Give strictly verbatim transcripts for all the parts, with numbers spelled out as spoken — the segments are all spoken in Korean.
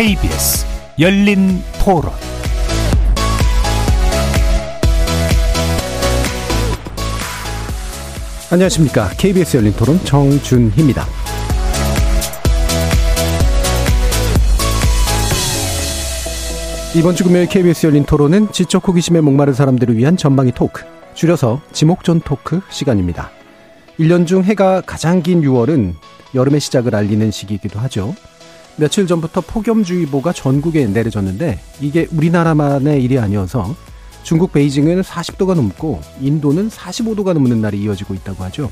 케이비에스 열린 토론. 안녕하십니까. 케이비에스 열린 토론 정준희입니다. 이번 주 금요일 케이비에스 열린 토론은 지적 호기심에 목마른 사람들을 위한 전방위 토크, 줄여서 지목전 토크 시간입니다. 일 년 중 해가 가장 긴 유월은 여름의 시작을 알리는 시기이기도 하죠. 며칠 전부터 폭염주의보가 전국에 내려졌는데 이게 우리나라만의 일이 아니어서 중국 베이징은 사십 도가 넘고 인도는 사십오 도가 넘는 날이 이어지고 있다고 하죠.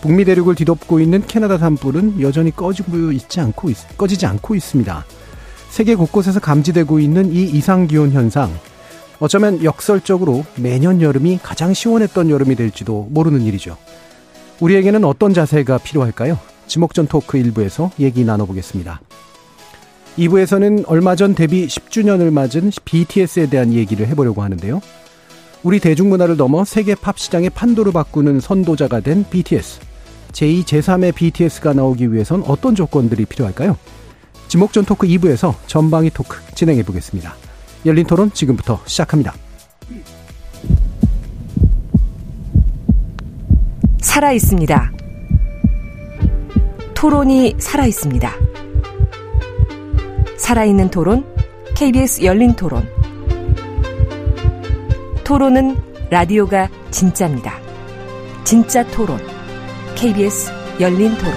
북미 대륙을 뒤덮고 있는 캐나다 산불은 여전히 꺼지고 있지 않고, 꺼지지 않고 있습니다. 세계 곳곳에서 감지되고 있는 이 이상기온 현상, 어쩌면 역설적으로 매년 여름이 가장 시원했던 여름이 될지도 모르는 일이죠. 우리에게는 어떤 자세가 필요할까요? 지목전 토크 일 부에서 얘기 나눠보겠습니다. 이 부에서는 얼마 전 데뷔 십 주년을 맞은 비티에스에 대한 얘기를 해보려고 하는데요. 우리 대중문화를 넘어 세계 팝 시장의 판도를 바꾸는 선도자가 된 비티에스. 제이, 제삼의 비티에스가 나오기 위해선 어떤 조건들이 필요할까요? 지목전 토크 이 부에서 전방위 토크 진행해보겠습니다. 열린 토론 지금부터 시작합니다. 살아있습니다. 토론이 살아있습니다. 살아있는 토론, 케이비에스 열린 토론. 토론은 라디오가 진짜입니다. 진짜 토론, 케이비에스 열린 토론.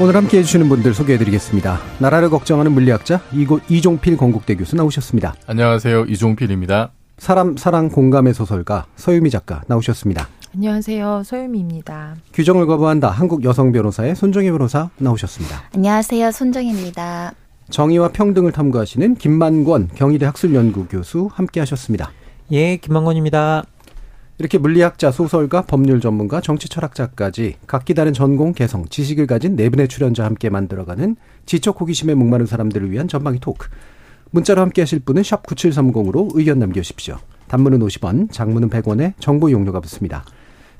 오늘 함께해 주시는 분들 소개해드리겠습니다. 나라를 걱정하는 물리학자 이종필 건국대 교수 나오셨습니다. 안녕하세요. 이종필입니다. 사람, 사랑, 공감의 소설가 서유미 작가 나오셨습니다. 안녕하세요. 서유미입니다. 규정을 거부한다. 한국 여성 변호사의 손정혜 변호사 나오셨습니다. 안녕하세요. 손정혜입니다. 정의와 평등을 탐구하시는 김만권 경희대 학술연구 교수 함께하셨습니다. 예, 김만권입니다. 이렇게 물리학자, 소설가, 법률 전문가, 정치 철학자까지 각기 다른 전공, 개성, 지식을 가진 네 분의 출연자와 함께 만들어가는 지적 호기심에 목마른 사람들을 위한 전방위 토크. 문자로 함께하실 분은 샵 구칠삼공으로 의견 남겨주십시오. 단문은 오십 원, 장문은 백 원에 정보 이용료가 붙습니다.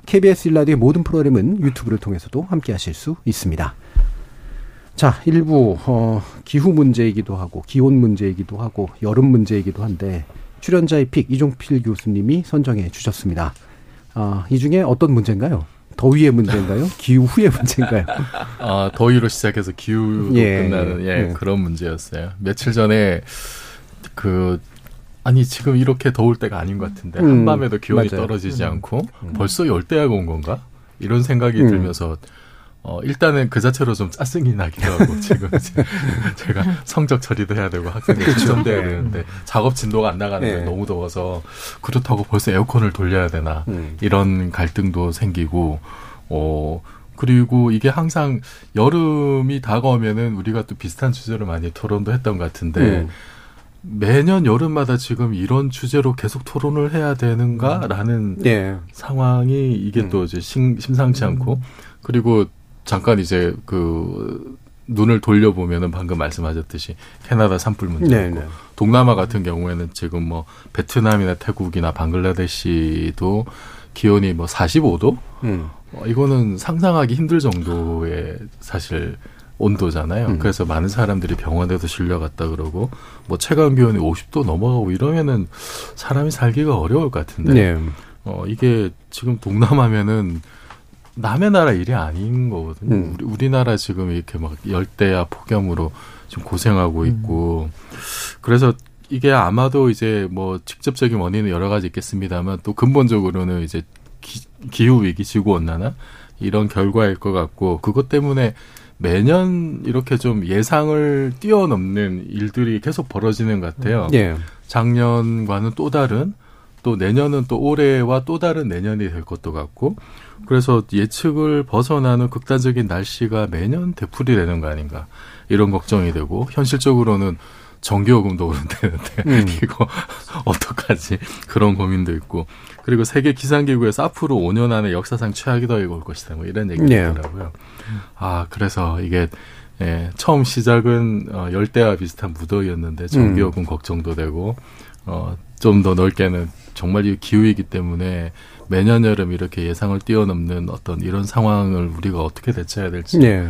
케이비에스 일라디오의 모든 프로그램은 유튜브를 통해서도 함께하실 수 있습니다. 자, 일부 어, 기후 문제이기도 하고 기온 문제이기도 하고 여름 문제이기도 한데 출연자의 픽 이종필 교수님이 선정해 주셨습니다. 아, 이 중에 어떤 문제인가요? 더위의 문제인가요? 기후의 문제인가요? 아, 더위로 시작해서 기후로 예, 끝나는 예, 예. 그런 문제였어요. 며칠 전에 그 아니 지금 이렇게 더울 때가 아닌 것 같은데 음, 한밤에도 기온이 맞아요. 떨어지지 음. 않고 음. 벌써 열대야가 온 건가? 이런 생각이 음. 들면서 어, 일단은 그 자체로 좀 짜증이 나기도 하고, 지금 이제 제가 성적 처리도 해야 되고, 학생들 추첨돼야 되는데, 작업 진도가 안 나가는데 네. 너무 더워서, 그렇다고 벌써 에어컨을 돌려야 되나, 음. 이런 갈등도 생기고, 어, 그리고 이게 항상 여름이 다가오면은 우리가 또 비슷한 주제로 많이 토론도 했던 것 같은데, 음. 매년 여름마다 지금 이런 주제로 계속 토론을 해야 되는가라는 네. 상황이 이게 음. 또 이제 심, 심상치 않고, 그리고 잠깐 이제 그 눈을 돌려보면은 방금 말씀하셨듯이 캐나다 산불 문제고 동남아 같은 경우에는 지금 뭐 베트남이나 태국이나 방글라데시도 기온이 뭐 사십오 도 음. 어, 이거는 상상하기 힘들 정도의 사실 온도잖아요. 음. 그래서 많은 사람들이 병원에도 실려갔다 그러고 뭐 체감 기온이 오십 도 넘어가고 이러면은 사람이 살기가 어려울 것 같은데 네. 어, 이게 지금 동남아면은 남의 나라 일이 아닌 거거든요. 음. 우리, 우리나라 지금 이렇게 막 열대야 폭염으로 좀 고생하고 있고, 음. 그래서 이게 아마도 이제 뭐 직접적인 원인은 여러 가지 있겠습니다만, 또 근본적으로는 이제 기, 기후위기, 지구온난화, 이런 결과일 것 같고, 그것 때문에 매년 이렇게 좀 예상을 뛰어넘는 일들이 계속 벌어지는 것 같아요. 예. 작년과는 또 다른, 또 내년은 또 올해와 또 다른 내년이 될 것도 같고, 그래서 예측을 벗어나는 극단적인 날씨가 매년 되풀이 되는 거 아닌가 이런 걱정이 되고 현실적으로는 전기요금도 오른다는데 음. 이거 어떡하지 그런 고민도 있고 그리고 세계 기상기구에서 앞으로 오 년 안에 역사상 최악이 더위가 올 것이다 뭐 이런 얘기가 네. 있더라고요. 아 그래서 이게 예, 처음 시작은 어, 열대와 비슷한 무더위였는데 전기요금 음. 걱정도 되고 어, 좀 더 넓게는 정말 이 기후이기 때문에 매년 여름 이렇게 예상을 뛰어넘는 어떤 이런 상황을 우리가 어떻게 대처해야 될지 네.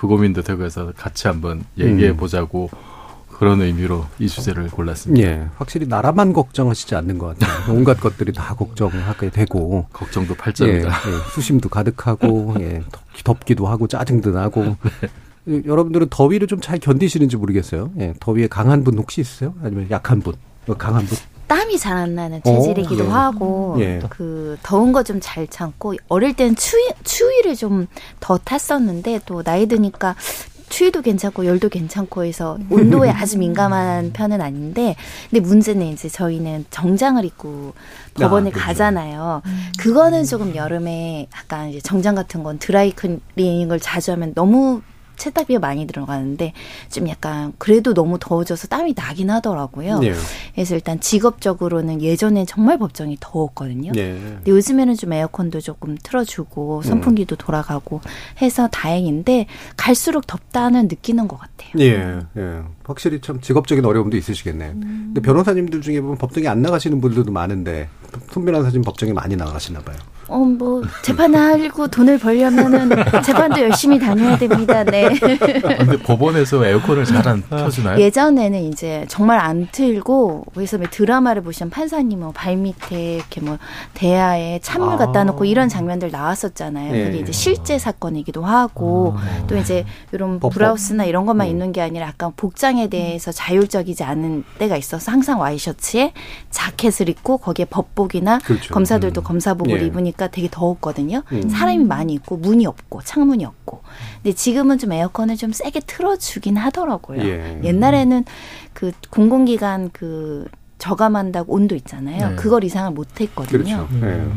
그 고민도 되고 해서 같이 한번 얘기해보자고 음. 그런 의미로 이 주제를 골랐습니다. 예, 확실히 나라만 걱정하시지 않는 것 같아요. 온갖 것들이 다 걱정하게 되고. 걱정도 팔자입니다. 예, 예, 수심도 가득하고 예, 덥기도 하고 짜증도 나고. 네. 여러분들은 더위를 좀 잘 견디시는지 모르겠어요. 예, 더위에 강한 분 혹시 있으세요? 아니면 약한 분? 강한 분? 땀이 잘 안 나는 체질이기도 오, 네. 하고 예. 그 더운 거 좀 잘 참고 어릴 때는 추위, 추위를 좀 더 탔었는데 또 나이 드니까 추위도 괜찮고 열도 괜찮고 해서 온도에 아주 민감한 편은 아닌데 근데 문제는 이제 저희는 정장을 입고 법원에 아, 그렇죠. 가잖아요. 그거는 조금 여름에 약간 이제 정장 같은 건 드라이 클리닝을 자주 하면 너무 세탁비가 많이 들어가는데 좀 약간 그래도 너무 더워져서 땀이 나긴 하더라고요. 네. 그래서 일단 직업적으로는 예전에 정말 법정이 더웠거든요. 네. 근데 요즘에는 좀 에어컨도 조금 틀어주고 선풍기도 음. 돌아가고 해서 다행인데 갈수록 덥다는 느끼는 것 같아요. 예, 예. 확실히 참 직업적인 어려움도 있으시겠네요. 음. 근데 변호사님들 중에 보면 법정에 안 나가시는 분들도 많은데 손 변호사님 법정에 많이 나가시나 봐요. 어, 뭐 재판하고 돈을 벌려면은 재판도 열심히 다녀야 됩니다. 네. 근데 법원에서 에어컨을 잘 안 켜주나요? 예전에는 이제 정말 안 틀고 그래서 드라마를 보시면 판사님 뭐 발밑에 이렇게 뭐 대야에 찬물 아. 갖다 놓고 이런 장면들 나왔었잖아요. 예. 그게 이제 실제 사건이기도 하고 아. 또 이제 이런 블라우스나 이런 것만 음. 입는 게 아니라 약간 복장에 대해서 자율적이지 않은 때가 있어서 항상 와이셔츠에 자켓을 입고 거기에 법복이나 그렇죠. 검사들도 음. 검사복을 예. 입으니까 되게 더웠거든요. 음. 사람이 많이 있고 문이 없고 창문이 없고. 근데 지금은 좀 에어컨을 좀 세게 틀어주긴 하더라고요. 예. 옛날에는 그 공공기관 그 저감한다고 온도 있잖아요. 네. 그걸 이상을 못했거든요. 그렇죠. 네.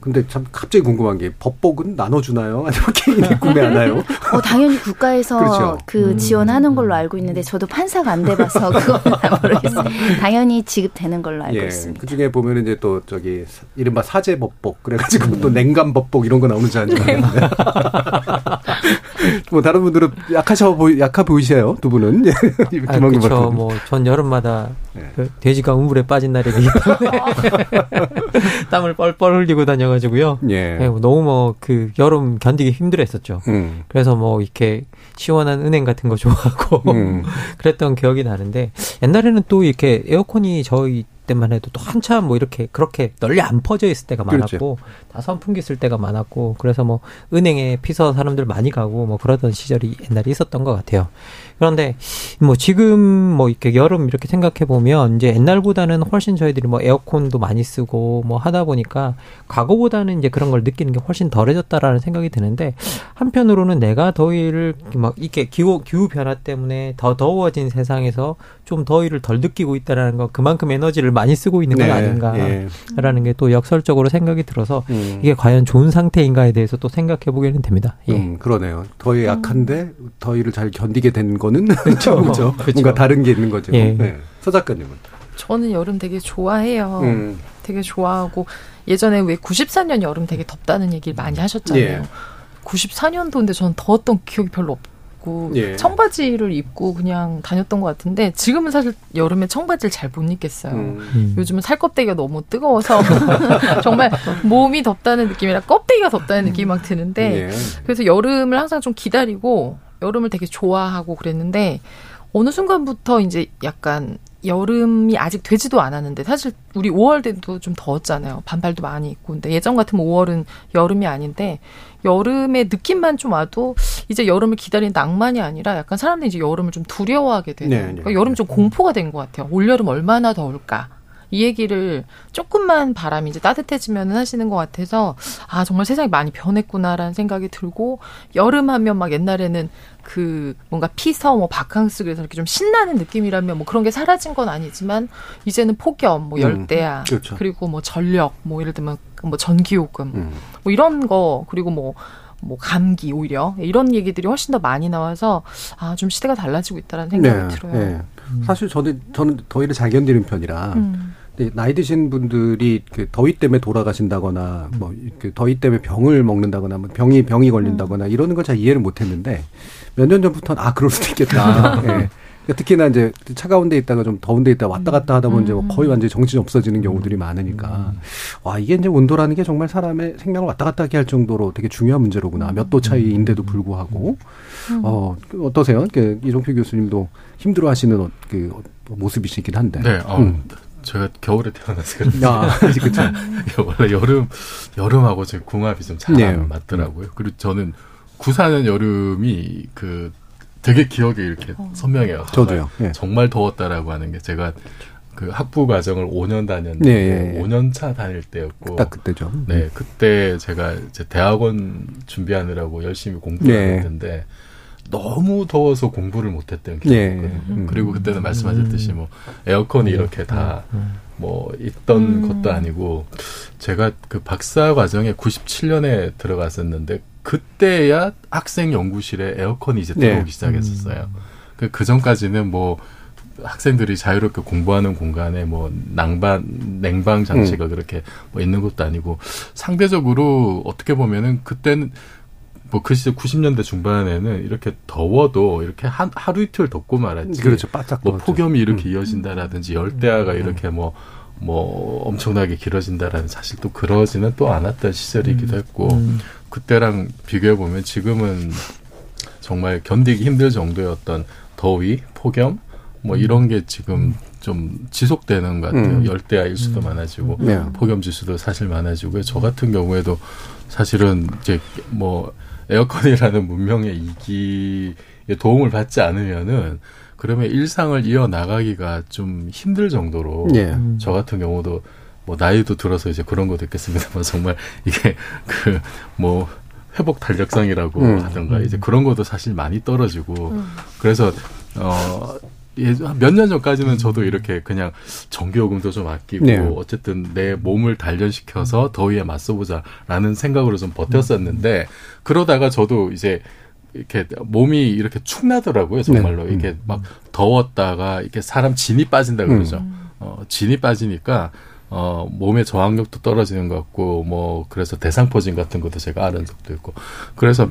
근데 참 갑자기 궁금한 게 법복은 나눠주나요? 아니면 개인이 구매하나요? 어, 당연히 국가에서 그렇죠. 그 음. 지원하는 걸로 알고 있는데 저도 판사가 안 돼봐서 그건 모르겠어요. 당연히 지급되는 걸로 알고 예, 있습니다. 그중에 보면 이제 또 저기 이른바 사제 법복 그래가지고 음. 또 냉감 법복 이런 거 나오는 줄 아는데 뭐 다른 분들은 약하셔 보이 약하 보이세요 두 분은? 아, 그렇죠. 뭐 전 여름마다 네. 그 돼지가 우물에 빠진 날이 되기 때문에 땀을 뻘뻘 흘리고 다녀. 가지고요. 예. 너무 뭐 그 여름 견디기 힘들었었죠. 음. 그래서 뭐 이렇게 시원한 은행 같은 거 좋아하고 음. 그랬던 기억이 나는데 옛날에는 또 이렇게 에어컨이 저희 때만 해도 또 한참 뭐 이렇게 그렇게 널리 안 퍼져 있을 때가 많았고 그렇죠. 다 선풍기 쓸 때가 많았고 그래서 뭐 은행에 피서 사람들 많이 가고 뭐 그러던 시절이 옛날에 있었던 것 같아요. 그런데 뭐 지금 뭐 이렇게 여름 이렇게 생각해 보면 이제 옛날보다는 훨씬 저희들이 뭐 에어컨도 많이 쓰고 뭐 하다 보니까 과거보다는 이제 그런 걸 느끼는 게 훨씬 덜해졌다라는 생각이 드는데 한편으로는 내가 더위를 막 이렇게 기후 기후 변화 때문에 더 더워진 세상에서 좀 더위를 덜 느끼고 있다라는 거 그만큼 에너지를 많이 쓰고 있는 건 네, 아닌가라는 예. 게 또 역설적으로 생각이 들어서 음. 이게 과연 좋은 상태인가에 대해서 또 생각해 보기는 됩니다. 예. 음, 그러네요. 더위 약한데 음. 더위를 잘 견디게 된 거는 그렇죠. 그렇죠. 뭔가 다른 게 있는 거죠. 예. 네. 서 작가님은? 저는 여름 되게 좋아해요. 음. 되게 좋아하고 예전에 왜 구십사 년 여름 되게 덥다는 얘기를 많이 하셨잖아요. 예. 구십사 년도인데 저는 더웠던 기억이 별로 없어요. 예. 청바지를 입고 그냥 다녔던 것 같은데 지금은 사실 여름에 청바지를 잘 못 입겠어요. 음. 요즘은 살 껍데기가 너무 뜨거워서 정말 몸이 덥다는 느낌이라 껍데기가 덥다는 느낌이 막 드는데 예. 그래서 여름을 항상 좀 기다리고 여름을 되게 좋아하고 그랬는데 어느 순간부터 이제 약간 여름이 아직 되지도 않았는데 사실 우리 오월 때도 좀 더웠잖아요. 반팔도 많이 입고. 근데 예전 같으면 오월은 여름이 아닌데 여름의 느낌만 좀 와도 이제 여름을 기다리는 낭만이 아니라 약간 사람들이 이제 여름을 좀 두려워하게 되는. 네, 네, 그러니까 여름 좀 공포가 된 것 같아요. 올여름 얼마나 더울까. 이 얘기를 조금만 바람이 이제 따뜻해지면 하시는 것 같아서 아 정말 세상이 많이 변했구나라는 생각이 들고 여름 하면 막 옛날에는 그 뭔가 피서 뭐 바캉스 그래서 이렇게 좀 신나는 느낌이라면 뭐 그런 게 사라진 건 아니지만 이제는 폭염 뭐 열대야 음, 그렇죠. 그리고 뭐 전력 뭐 예를 들면 뭐 전기요금 음. 뭐 이런 거 그리고 뭐 뭐 감기 오히려 이런 얘기들이 훨씬 더 많이 나와서 아, 좀 시대가 달라지고 있다는 생각이 네, 들어요. 네. 음. 사실 저는 저는 더위를 잘 견디는 편이라 음. 나이 드신 분들이 그 더위 때문에 돌아가신다거나 음. 뭐 그 더위 때문에 병을 먹는다거나 뭐 병이 병이 걸린다거나 음. 이러는 걸 잘 이해를 못했는데 몇 년 전부터는 아 그럴 수도 있겠다. 네. 특히나 이제 차가운 데 있다가 좀 더운 데 있다가 왔다 갔다 하다 보면 이제 뭐 거의 완전히 정신이 없어지는 경우들이 많으니까 와 이게 이제 온도라는 게 정말 사람의 생명을 왔다 갔다 하게 할 정도로 되게 중요한 문제로구나. 몇 도 차이인데도 불구하고. 어, 어떠세요? 그 이종필 교수님도 힘들어하시는 그 모습이시긴 한데. 네. 어. 음. 제가 겨울에 태어나서 그렇죠. 원래 여름 여름하고 제 궁합이 좀 잘 안 네. 맞더라고요. 그리고 저는 구사년 여름이 그 되게 기억에 이렇게 어. 선명해요. 저도요. 예. 정말 더웠다라고 하는 게 제가 그 학부 과정을 오 년 다녔는데 예, 예, 예. 오 년 차 다닐 때였고 딱 그때죠. 네, 그때 제가 이제 대학원 준비하느라고 열심히 공부를 예. 했는데 너무 더워서 공부를 못했던 기억이거든요. 예. 음. 그리고 그때는 말씀하셨듯이 뭐 에어컨이 음. 이렇게 다 뭐 음. 있던 음. 것도 아니고 제가 그 박사 과정에 구십칠 년에 들어갔었는데 그때야 학생 연구실에 에어컨이 이제 들어오기 네. 시작했었어요. 그, 그 전까지는 뭐 학생들이 자유롭게 공부하는 공간에 뭐 낭반, 냉방 장치가 음. 그렇게 뭐 있는 것도 아니고 상대적으로 어떻게 보면은 그때는 뭐 그 시절 구십 년대 중반에는 이렇게 더워도 이렇게 한 하루 이틀 덥고 말았지. 그렇죠. 바짝 뭐 폭염이 이렇게 음. 이어진다라든지 열대야가 음. 이렇게 뭐 뭐 엄청나게 길어진다라는 사실 또 그러지는 또 않았던 시절이기도 했고 음. 그때랑 비교해보면 지금은 정말 견디기 힘들 정도였던 더위, 폭염 뭐 이런 게 지금 좀 지속되는 것 같아요. 음. 열대야 일수도 음. 많아지고 네. 폭염 지수도 사실 많아지고 저 같은 경우에도 사실은 이제 뭐 에어컨이라는 문명의 이기에 도움을 받지 않으면은 그러면 일상을 이어나가기가 좀 힘들 정도로 예. 저 같은 경우도 뭐 나이도 들어서 이제 그런 것도 있겠습니다만 정말 이게 그 뭐 회복 탄력성이라고 음. 하던가 이제 그런 것도 사실 많이 떨어지고 음. 그래서 어 몇 년 전까지는 저도 이렇게 그냥 전기요금도 좀 아끼고 네. 어쨌든 내 몸을 단련시켜서 더위에 맞서보자라는 생각으로 좀 버텼었는데 그러다가 저도 이제 이렇게 몸이 이렇게 축나더라고요, 정말로. 네. 이렇게 막 더웠다가 이렇게 사람 진이 빠진다 그러죠. 음. 어, 진이 빠지니까, 어, 몸의 저항력도 떨어지는 것 같고, 뭐, 그래서 대상포진 같은 것도 제가 앓은 적도 있고. 그래서,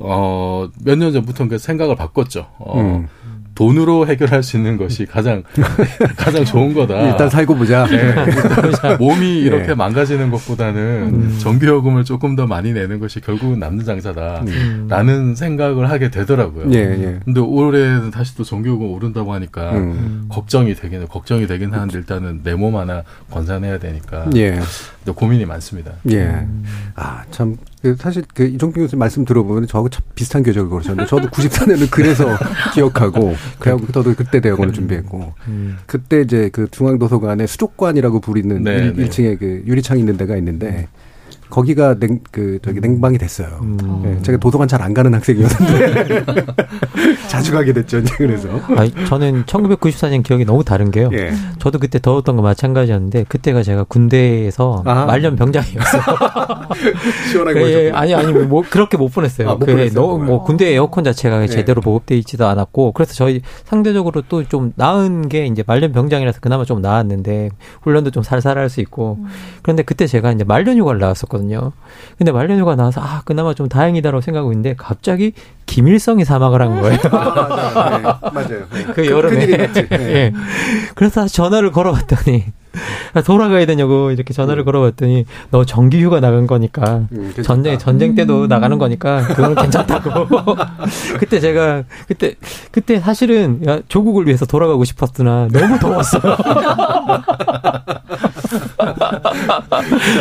어, 몇 년 전부터 그 생각을 바꿨죠. 어, 음. 돈으로 해결할 수 있는 것이 가장, 가장 좋은 거다. 일단 살고 보자. 네, 일단 몸이 이렇게 네. 망가지는 것보다는 음. 전기요금을 조금 더 많이 내는 것이 결국은 남는 장사다라는 음. 생각을 하게 되더라고요. 예, 예. 근데 올해는 다시 또 전기요금 오른다고 하니까 음. 걱정이 되긴, 걱정이 되긴 하는데 일단은 내 몸 하나 건사해야 되니까. 예. 고민이 많습니다. 예. 아, 참. 사실 그 이종필 교수님 말씀 들어보면 저하고 참 비슷한 교정을 걸으셨는데 저도 구십사 년을 그래서 기억하고 대학부터도 그때 대학원을 준비했고 음. 그때 이제 그 중앙도서관에 수족관이라고 부리는 네, 일, 네. 일 층에 그 유리창 있는 데가 있는데 거기가 냉, 그 저기 냉방이 됐어요. 음. 네, 제가 도서관 잘 안 가는 학생이었는데 자주 가게 됐죠. 이제 그래서 아니, 저는 천구백구십사 년 기억이 너무 다른 게요. 예. 저도 그때 더웠던 거 마찬가지였는데 그때가 제가 군대에서 아. 말년 병장이었어요. 시원하게 보셨군요. 예, 아니 아니 뭐 그렇게 못 보냈어요. 아, 못 그, 보냈어요. 뭐 군대 에어컨 자체가 예. 제대로 보급돼 있지도 않았고 그래서 저희 상대적으로 또 좀 나은 게 이제 말년 병장이라서 그나마 좀 나았는데 훈련도 좀 살살할 수 있고 음. 그런데 그때 제가 이제 말년 휴가를 나왔었거든요. 근데 말년휴가 나와서 아 그나마 좀 다행이다라고 생각하고 있는데 갑자기 김일성이 사망을 한 거예요. 아, 네, 맞아요. 네. 그, 그 여름에. 네. 네. 그래서 전화를 걸어봤더니 돌아가야 되냐고 이렇게 전화를 음. 걸어봤더니 너 정기휴가 나간 거니까 음, 전쟁 전쟁 때도 음. 나가는 거니까 그건 괜찮다고. 그때 제가 그때 그때 사실은 야, 조국을 위해서 돌아가고 싶었으나 너무 더웠어요.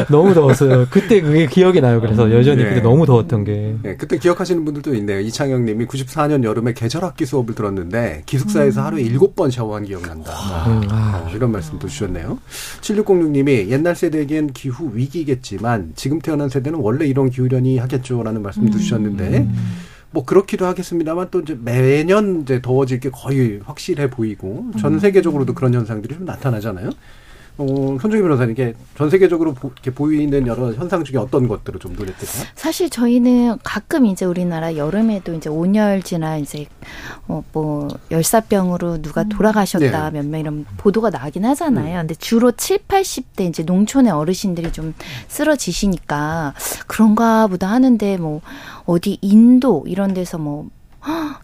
너무 더웠어요. 그때 그게 기억이 나요. 그래서 여전히 네. 그때 너무 더웠던 게. 네, 그때 기억하시는 분들도 있네요. 이창영님이 구십사 년 여름에 계절학기 수업을 들었는데 기숙사에서 음. 하루에 일곱 번 샤워한 기억난다. 아, 아, 이런 아. 말씀도 주셨네요. 칠육공육 님이 옛날 세대에겐 기후 위기겠지만 지금 태어난 세대는 원래 이런 기후련이 하겠죠라는 말씀도 음. 주셨는데 뭐 그렇기도 하겠습니다만 또 이제 매년 이제 더워질 게 거의 확실해 보이고 전 세계적으로도 그런 현상들이 좀 나타나잖아요. 어, 손정혜 변호사님, 이게 전 세계적으로 보, 이렇게 보이는 여러 현상 중에 어떤 것들을 좀 눈에 띄세요? 사실 저희는 가끔 이제 우리나라 여름에도 이제 온열지나 이제 어, 뭐 열사병으로 누가 돌아가셨다 음. 네. 몇몇 이런 보도가 나긴 하잖아요. 음. 근데 주로 칠십, 팔십 대 이제 농촌의 어르신들이 좀 쓰러지시니까 그런가 보다 하는데 뭐 어디 인도 이런 데서 뭐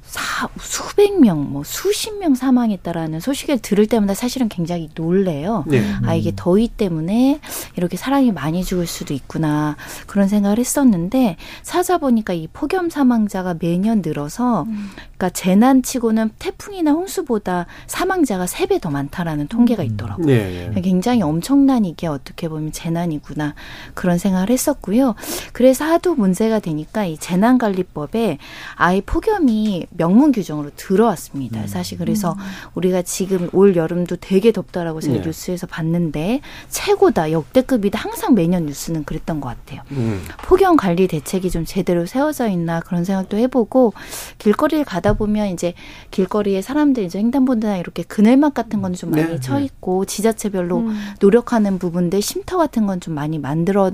사, 수백 명, 뭐 수십 명 사망했다라는 소식을 들을 때마다 사실은 굉장히 놀래요. 네. 아, 이게 더위 때문에 이렇게 사람이 많이 죽을 수도 있구나 그런 생각을 했었는데 찾아보니까 이 폭염 사망자가 매년 늘어서 음. 그러니까 재난치고는 태풍이나 홍수보다 사망자가 세 배 더 많다라는 통계가 있더라고요. 음. 네, 네. 굉장히 엄청난 이게 어떻게 보면 재난이구나 그런 생각을 했었고요. 그래서 하도 문제가 되니까 이 재난관리법에 아예 폭염이 명문 규정으로 들어왔습니다. 음. 사실 그래서 음. 우리가 지금 올 여름도 되게 덥다라고 제가 네. 뉴스에서 봤는데 최고다, 역대급이다, 항상 매년 뉴스는 그랬던 것 같아요. 음. 폭염 관리 대책이 좀 제대로 세워져 있나 그런 생각도 해보고, 길거리를 가다 보면 이제 길거리에 사람들 이제 횡단보도나 이렇게 그늘막 같은 건 좀 많이 네. 쳐 있고 지자체별로 음. 노력하는 부분들 쉼터 같은 건 좀 많이 만들어.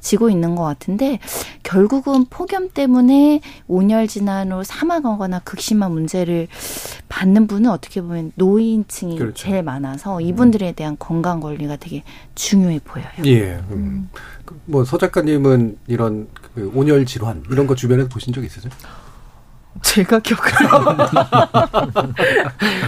지고 있는 것 같은데 결국은 폭염 때문에 온열 질환으로 사망하거나 극심한 문제를 받는 분은 어떻게 보면 노인층이 그렇죠. 제일 많아서 이분들에 대한 건강 관리가 되게 중요해 보여요. 예, 음. 음. 뭐 서 작가님은 이런 그 온열 질환 이런 거 주변에서 보신 적 있으세요? 제가 기억하는.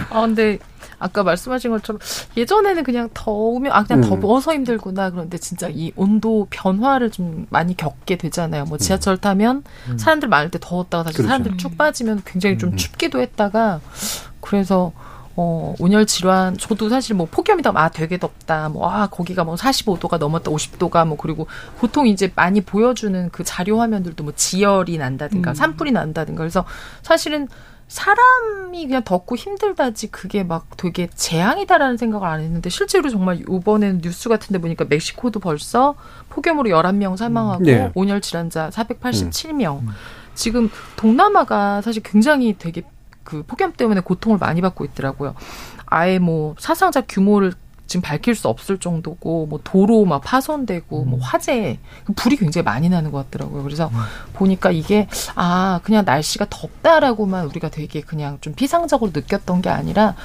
아 근데. 아까 말씀하신 것처럼 예전에는 그냥 더우면 아 그냥 음. 더워서 힘들구나. 그런데 진짜 이 온도 변화를 좀 많이 겪게 되잖아요. 뭐 지하철 타면 음. 사람들 많을 때 더웠다가 다시 그렇죠. 사람들 쭉 빠지면 굉장히 좀 음. 춥기도 했다가 그래서 어, 온열 질환 저도 사실 뭐 폭염이다 아 되게 덥다 뭐 아 거기가 뭐 사십오 도가 넘었다 오십 도가 뭐 그리고 보통 이제 많이 보여주는 그 자료 화면들도 뭐 지열이 난다든가 음. 산불이 난다든가 그래서 사실은 사람이 그냥 덥고 힘들다지 그게 막 되게 재앙이다라는 생각을 안 했는데 실제로 정말 이번에는 뉴스 같은 데 보니까 멕시코도 벌써 폭염으로 열한 명 사망하고 네. 온열 질환자 사백팔십칠 명. 음. 지금 동남아가 사실 굉장히 되게 그 폭염 때문에 고통을 많이 받고 있더라고요. 아예 뭐 사상자 규모를 지금 밝힐 수 없을 정도고 뭐 도로 막 파손되고 음. 뭐 화재 불이 굉장히 많이 나는 것 같더라고요. 그래서 음. 보니까 이게 아 그냥 날씨가 덥다라고만 우리가 되게 그냥 좀 피상적으로 느꼈던 게 아니라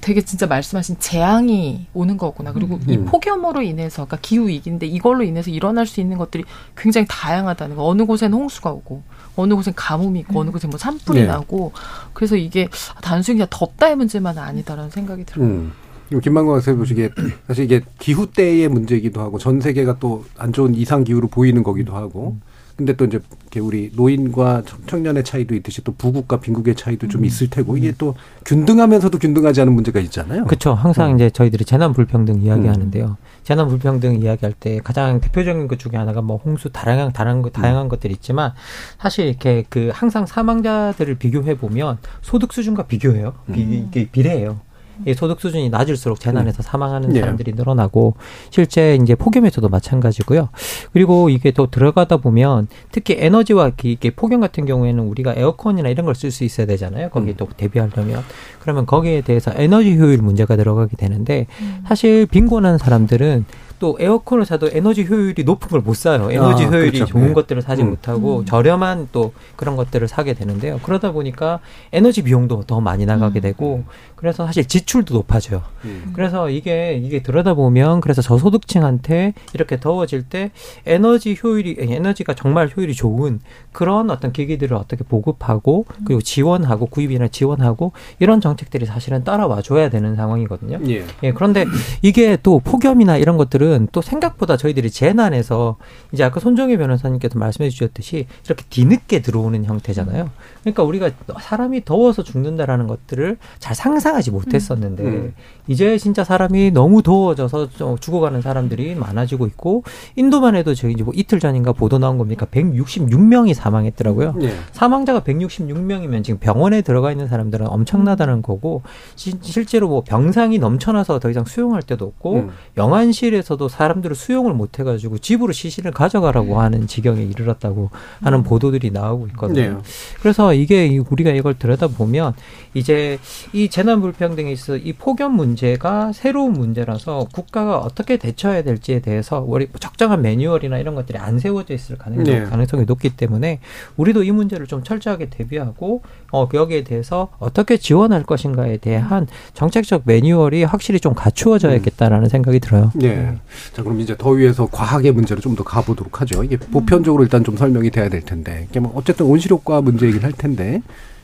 되게 진짜 말씀하신 재앙이 오는 거구나. 그리고 음. 이 폭염으로 인해서 그러니까 기후위기인데 이걸로 인해서 일어날 수 있는 것들이 굉장히 다양하다는 거. 어느 곳엔 홍수가 오고 어느 곳엔 가뭄이 있고 음. 어느 곳엔 뭐 산불이 네. 나고 그래서 이게 단순히 그냥 덥다의 문제만은 아니다라는 생각이 들어요. 음. 김만권 선생님 보시기에 사실 이게 기후 때의 문제이기도 하고 전 세계가 또 안 좋은 이상 기후로 보이는 거기도 하고 근데 또 이제 우리 노인과 청년의 차이도 있듯이 또 부국과 빈국의 차이도 좀 있을 테고 이게 또 균등하면서도 균등하지 않은 문제가 있잖아요. 그렇죠. 항상 음. 이제 저희들이 재난 불평등 이야기하는데요. 음. 재난 불평등 이야기할 때 가장 대표적인 것 중에 하나가 뭐 홍수 다양한 다양한, 다양한 음. 것들이 있지만 사실 이렇게 그 항상 사망자들을 비교해 보면 소득 수준과 비교해요. 음. 비, 비례해요. 이 소득 수준이 낮을수록 재난에서 사망하는 사람들이 네. 늘어나고 실제 이제 폭염에서도 마찬가지고요. 그리고 이게 또 들어가다 보면 특히 에너지와 이게 폭염 같은 경우에는 우리가 에어컨이나 이런 걸 쓸 수 있어야 되잖아요. 거기에 음. 또 대비하려면 그러면 거기에 대해서 에너지 효율 문제가 들어가게 되는데 음. 사실 빈곤한 사람들은 또 에어컨을 사도 에너지 효율이 높은 걸 못 사요. 에너지 아, 효율이 그렇죠. 좋은 네. 것들을 사지 음. 못하고 음. 저렴한 또 그런 것들을 사게 되는데요. 그러다 보니까 에너지 비용도 더 많이 나가게 음. 되고 그래서 사실 지출도 높아져요. 음. 그래서 이게 이게 들여다보면 그래서 저소득층한테 이렇게 더워질 때 에너지 효율이 에너지가 정말 효율이 좋은 그런 어떤 기기들을 어떻게 보급하고 그리고 지원하고 구입이나 지원하고 이런 정책들이 사실은 따라와줘야 되는 상황이거든요. 예. 예, 그런데 이게 또 폭염이나 이런 것들은 또 생각보다 저희들이 재난에서 이제 아까 손정혜 변호사님께서 말씀해 주셨듯이 이렇게 뒤늦게 들어오는 형태잖아요. 그러니까 우리가 사람이 더워서 죽는다라는 것들을 잘 상상하지 못했었는데 음. 이제 진짜 사람이 너무 더워져서 죽어가는 사람들이 많아지고 있고 인도만 해도 저희 이제 뭐 이틀 전인가 보도 나온 겁니까? 백육십육 명이 사망했더라고요. 네. 사망자가 백육십육 명이면 지금 병원에 들어가 있는 사람들은 엄청나다는 거고 시, 실제로 뭐 병상이 넘쳐나서 더 이상 수용할 데도 없고 음. 영안실에서도 사람들을 수용을 못해가지고 집으로 시신을 가져가라고 하는 지경에 이르렀다고 하는 보도들이 나오고 있거든요. 네. 그래서 이게 우리가 이걸 들여다보면 이제 이 재난불평등에 있어서 이 폭염 문제가 새로운 문제라서 국가가 어떻게 대처해야 될지에 대해서 적정한 매뉴얼이나 이런 것들이 안 세워져 있을 가능성, 네. 가능성이 높기 때문에 우리도 이 문제를 좀 철저하게 대비하고 어, 여기에 대해서 어떻게 지원할 것인가에 대한 정책적 매뉴얼이 확실히 좀 갖추어져야겠다라는 생각이 들어요. 네. 자, 그럼 이제 더위에서 과학의 문제로 좀 더 가보도록 하죠. 이게 보편적으로 일단 좀 설명이 돼야 될 텐데, 이게 뭐 어쨌든 온실효과 문제이긴 할 텐데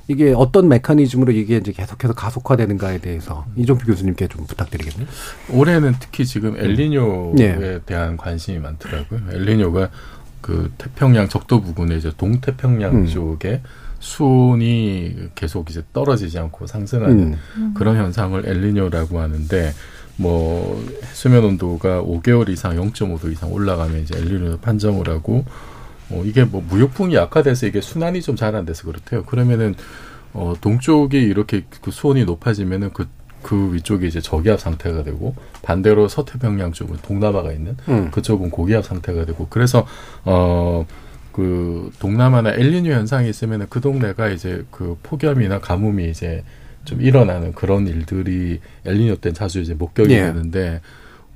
이게 어떤 메커니즘으로 이게 이제 계속해서 가속화되는가에 대해서 이종필 교수님께 좀 부탁드리겠네요. 올해는 특히 지금 엘니뇨에 네. 대한 관심이 많더라고요. 엘니뇨가 그 태평양 적도 부근의 이제 동태평양 음. 쪽에 수온이 계속 이제 떨어지지 않고 상승하는 음. 그런 현상을 엘니뇨라고 하는데, 뭐 해수면 온도가 오 개월 이상 영 점 오 도 이상 올라가면 이제 엘니뇨 판정을 하고, 어, 이게 뭐 무역풍이 약화돼서 이게 순환이 좀 잘 안 돼서 그렇대요. 그러면은 어, 동쪽이 이렇게 그 수온이 높아지면은 그 그 위쪽이 이제 저기압 상태가 되고, 반대로 서태평양 쪽은 동남아가 있는 음. 그쪽은 고기압 상태가 되고, 그래서 어 그 동남아나 엘니뇨 현상이 있으면은 그 동네가 이제 그 폭염이나 가뭄이 이제 좀 일어나는 그런 일들이 엘니뇨 때 자주 이제 목격이 예. 되는데,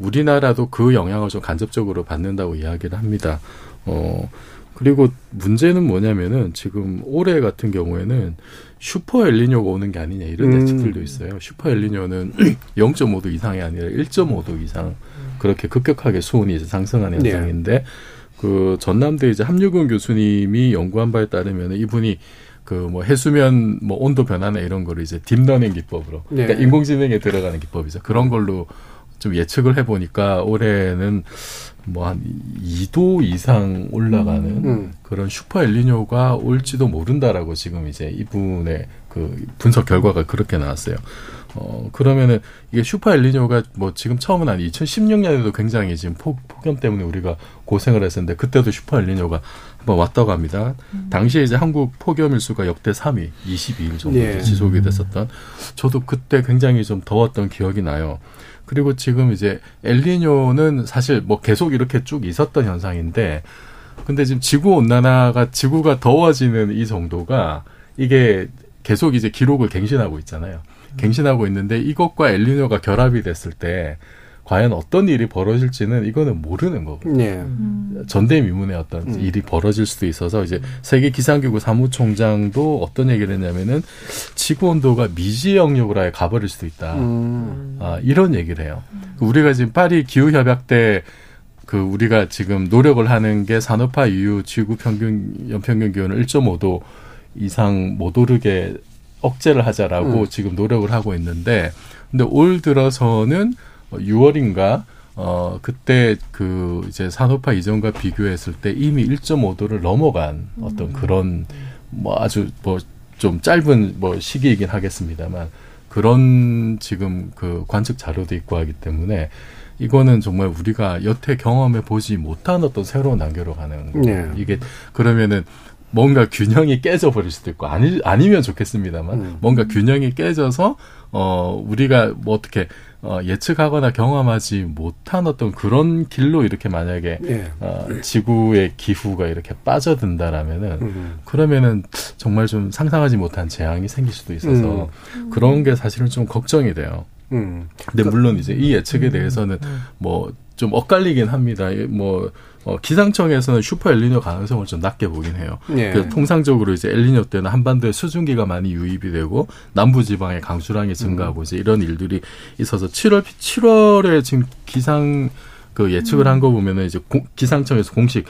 우리나라도 그 영향을 좀 간접적으로 받는다고 이야기를 합니다. 어 그리고 문제는 뭐냐면은 지금 올해 같은 경우에는 슈퍼 엘니뇨가 오는 게 아니냐 이런 예측들도 음. 있어요. 슈퍼 엘니뇨는 영 점 오 도 이상이 아니라 일 점 오 도 이상 그렇게 급격하게 수온이 이제 상승하는 현상인데, 네. 그 전남대 이제 함유근 교수님이 연구한 바에 따르면은 이분이 그 뭐 해수면 뭐 온도 변화나 이런 거를 이제 딥러닝 기법으로 네. 그러니까 인공지능에 들어가는 기법이죠. 그런 걸로 좀 예측을 해보니까 올해는 뭐 한 이 도 이상 올라가는 음. 그런 슈퍼 엘니뇨가 올지도 모른다라고 지금 이제 이분의 그 분석 결과가 그렇게 나왔어요. 어, 그러면은 이게 슈퍼 엘니뇨가 뭐 지금 처음은 아니 이천십육 년에도 굉장히 지금 폭, 폭염 때문에 우리가 고생을 했었는데, 그때도 슈퍼 엘니뇨가 한번 왔다고 합니다. 음. 당시에 이제 한국 폭염 일수가 역대 삼 위, 이십이 일 정도 예. 지속이 됐었던, 저도 그때 굉장히 좀 더웠던 기억이 나요. 그리고 지금 이제 엘니뇨는 사실 뭐 계속 이렇게 쭉 있었던 현상인데, 근데 지금 지구온난화가, 지구가 더워지는 이 정도가 이게 계속 이제 기록을 갱신하고 있잖아요. 갱신하고 있는데, 이것과 엘니뇨가 결합이 됐을 때 과연 어떤 일이 벌어질지는 이거는 모르는 거거든요. 네. 음. 전대미문의 어떤 음. 일이 벌어질 수도 있어서, 이제 세계 기상기구 사무총장도 어떤 얘기를 했냐면은 지구 온도가 미지 영역으로 아예 가버릴 수도 있다. 음. 아, 이런 얘기를 해요. 음. 우리가 지금 파리 기후 협약 때 그 우리가 지금 노력을 하는 게 산업화 이후 지구 평균 연평균 기온을 일 점 오 도 이상 못 오르게 억제를 하자라고 음. 지금 노력을 하고 있는데, 근데 올 들어서는 유월인가, 어, 그때 그 이제 산업화 이전과 비교했을 때 이미 일 점 오 도를 넘어간 음. 어떤 그런 뭐 아주 뭐 좀 짧은 뭐 시기이긴 하겠습니다만, 그런 지금 그 관측 자료도 있고 하기 때문에 이거는 정말 우리가 여태 경험해 보지 못한 어떤 새로운 단계로 가는 거예요. 네. 이게 그러면은 뭔가 균형이 깨져버릴 수도 있고, 아니, 아니면 좋겠습니다만, 음. 뭔가 균형이 깨져서, 어, 우리가 뭐 어떻게, 어, 예측하거나 경험하지 못한 어떤 그런 길로 이렇게 만약에, 예. 어, 지구의 기후가 이렇게 빠져든다라면은, 음. 그러면은 정말 좀 상상하지 못한 재앙이 생길 수도 있어서, 음. 그런 게 사실은 좀 걱정이 돼요. 음. 근데 그러니까, 물론 이제 이 예측에 대해서는 음. 뭐, 좀 엇갈리긴 합니다. 뭐, 어, 기상청에서는 슈퍼 엘니뇨 가능성을 좀 낮게 보긴 해요. 예. 그래서 통상적으로 이제 엘니뇨 때는 한반도에 수증기가 많이 유입이 되고, 남부지방에 강수량이 증가하고, 음. 이제 이런 일들이 있어서 칠월, 칠월에 지금 기상, 그 예측을 음. 한 거 보면은 이제 고, 기상청에서 공식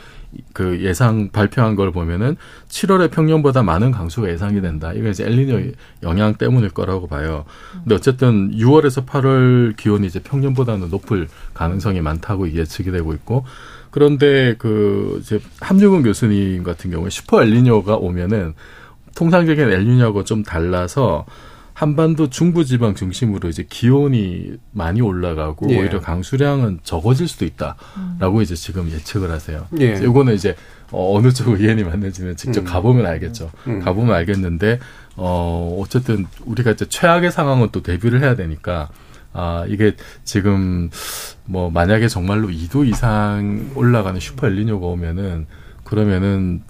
그 예상 발표한 걸 보면은 칠월에 평년보다 많은 강수가 예상이 된다. 이거 이제 엘니뇨 영향 때문일 거라고 봐요. 근데 어쨌든 유월에서 팔월 기온이 이제 평년보다는 높을 가능성이 많다고 예측이 되고 있고, 그런데 그 이제 함유근 교수님 같은 경우에 슈퍼 엘니뇨가 오면은 통상적인 엘니뇨하고 좀 달라서 한반도 중부지방 중심으로 이제 기온이 많이 올라가고, 예. 오히려 강수량은 적어질 수도 있다라고 음. 이제 지금 예측을 하세요. 예. 이거는 이제 어느 쪽 의견이 맞는지는 직접 음. 가보면 알겠죠. 음. 가보면 알겠는데, 어, 어쨌든 우리가 이제 최악의 상황은 또 대비를 해야 되니까, 아, 이게 지금 뭐 만약에 정말로 이 도 이상 올라가는 슈퍼 엘니뇨가 오면은, 그러면은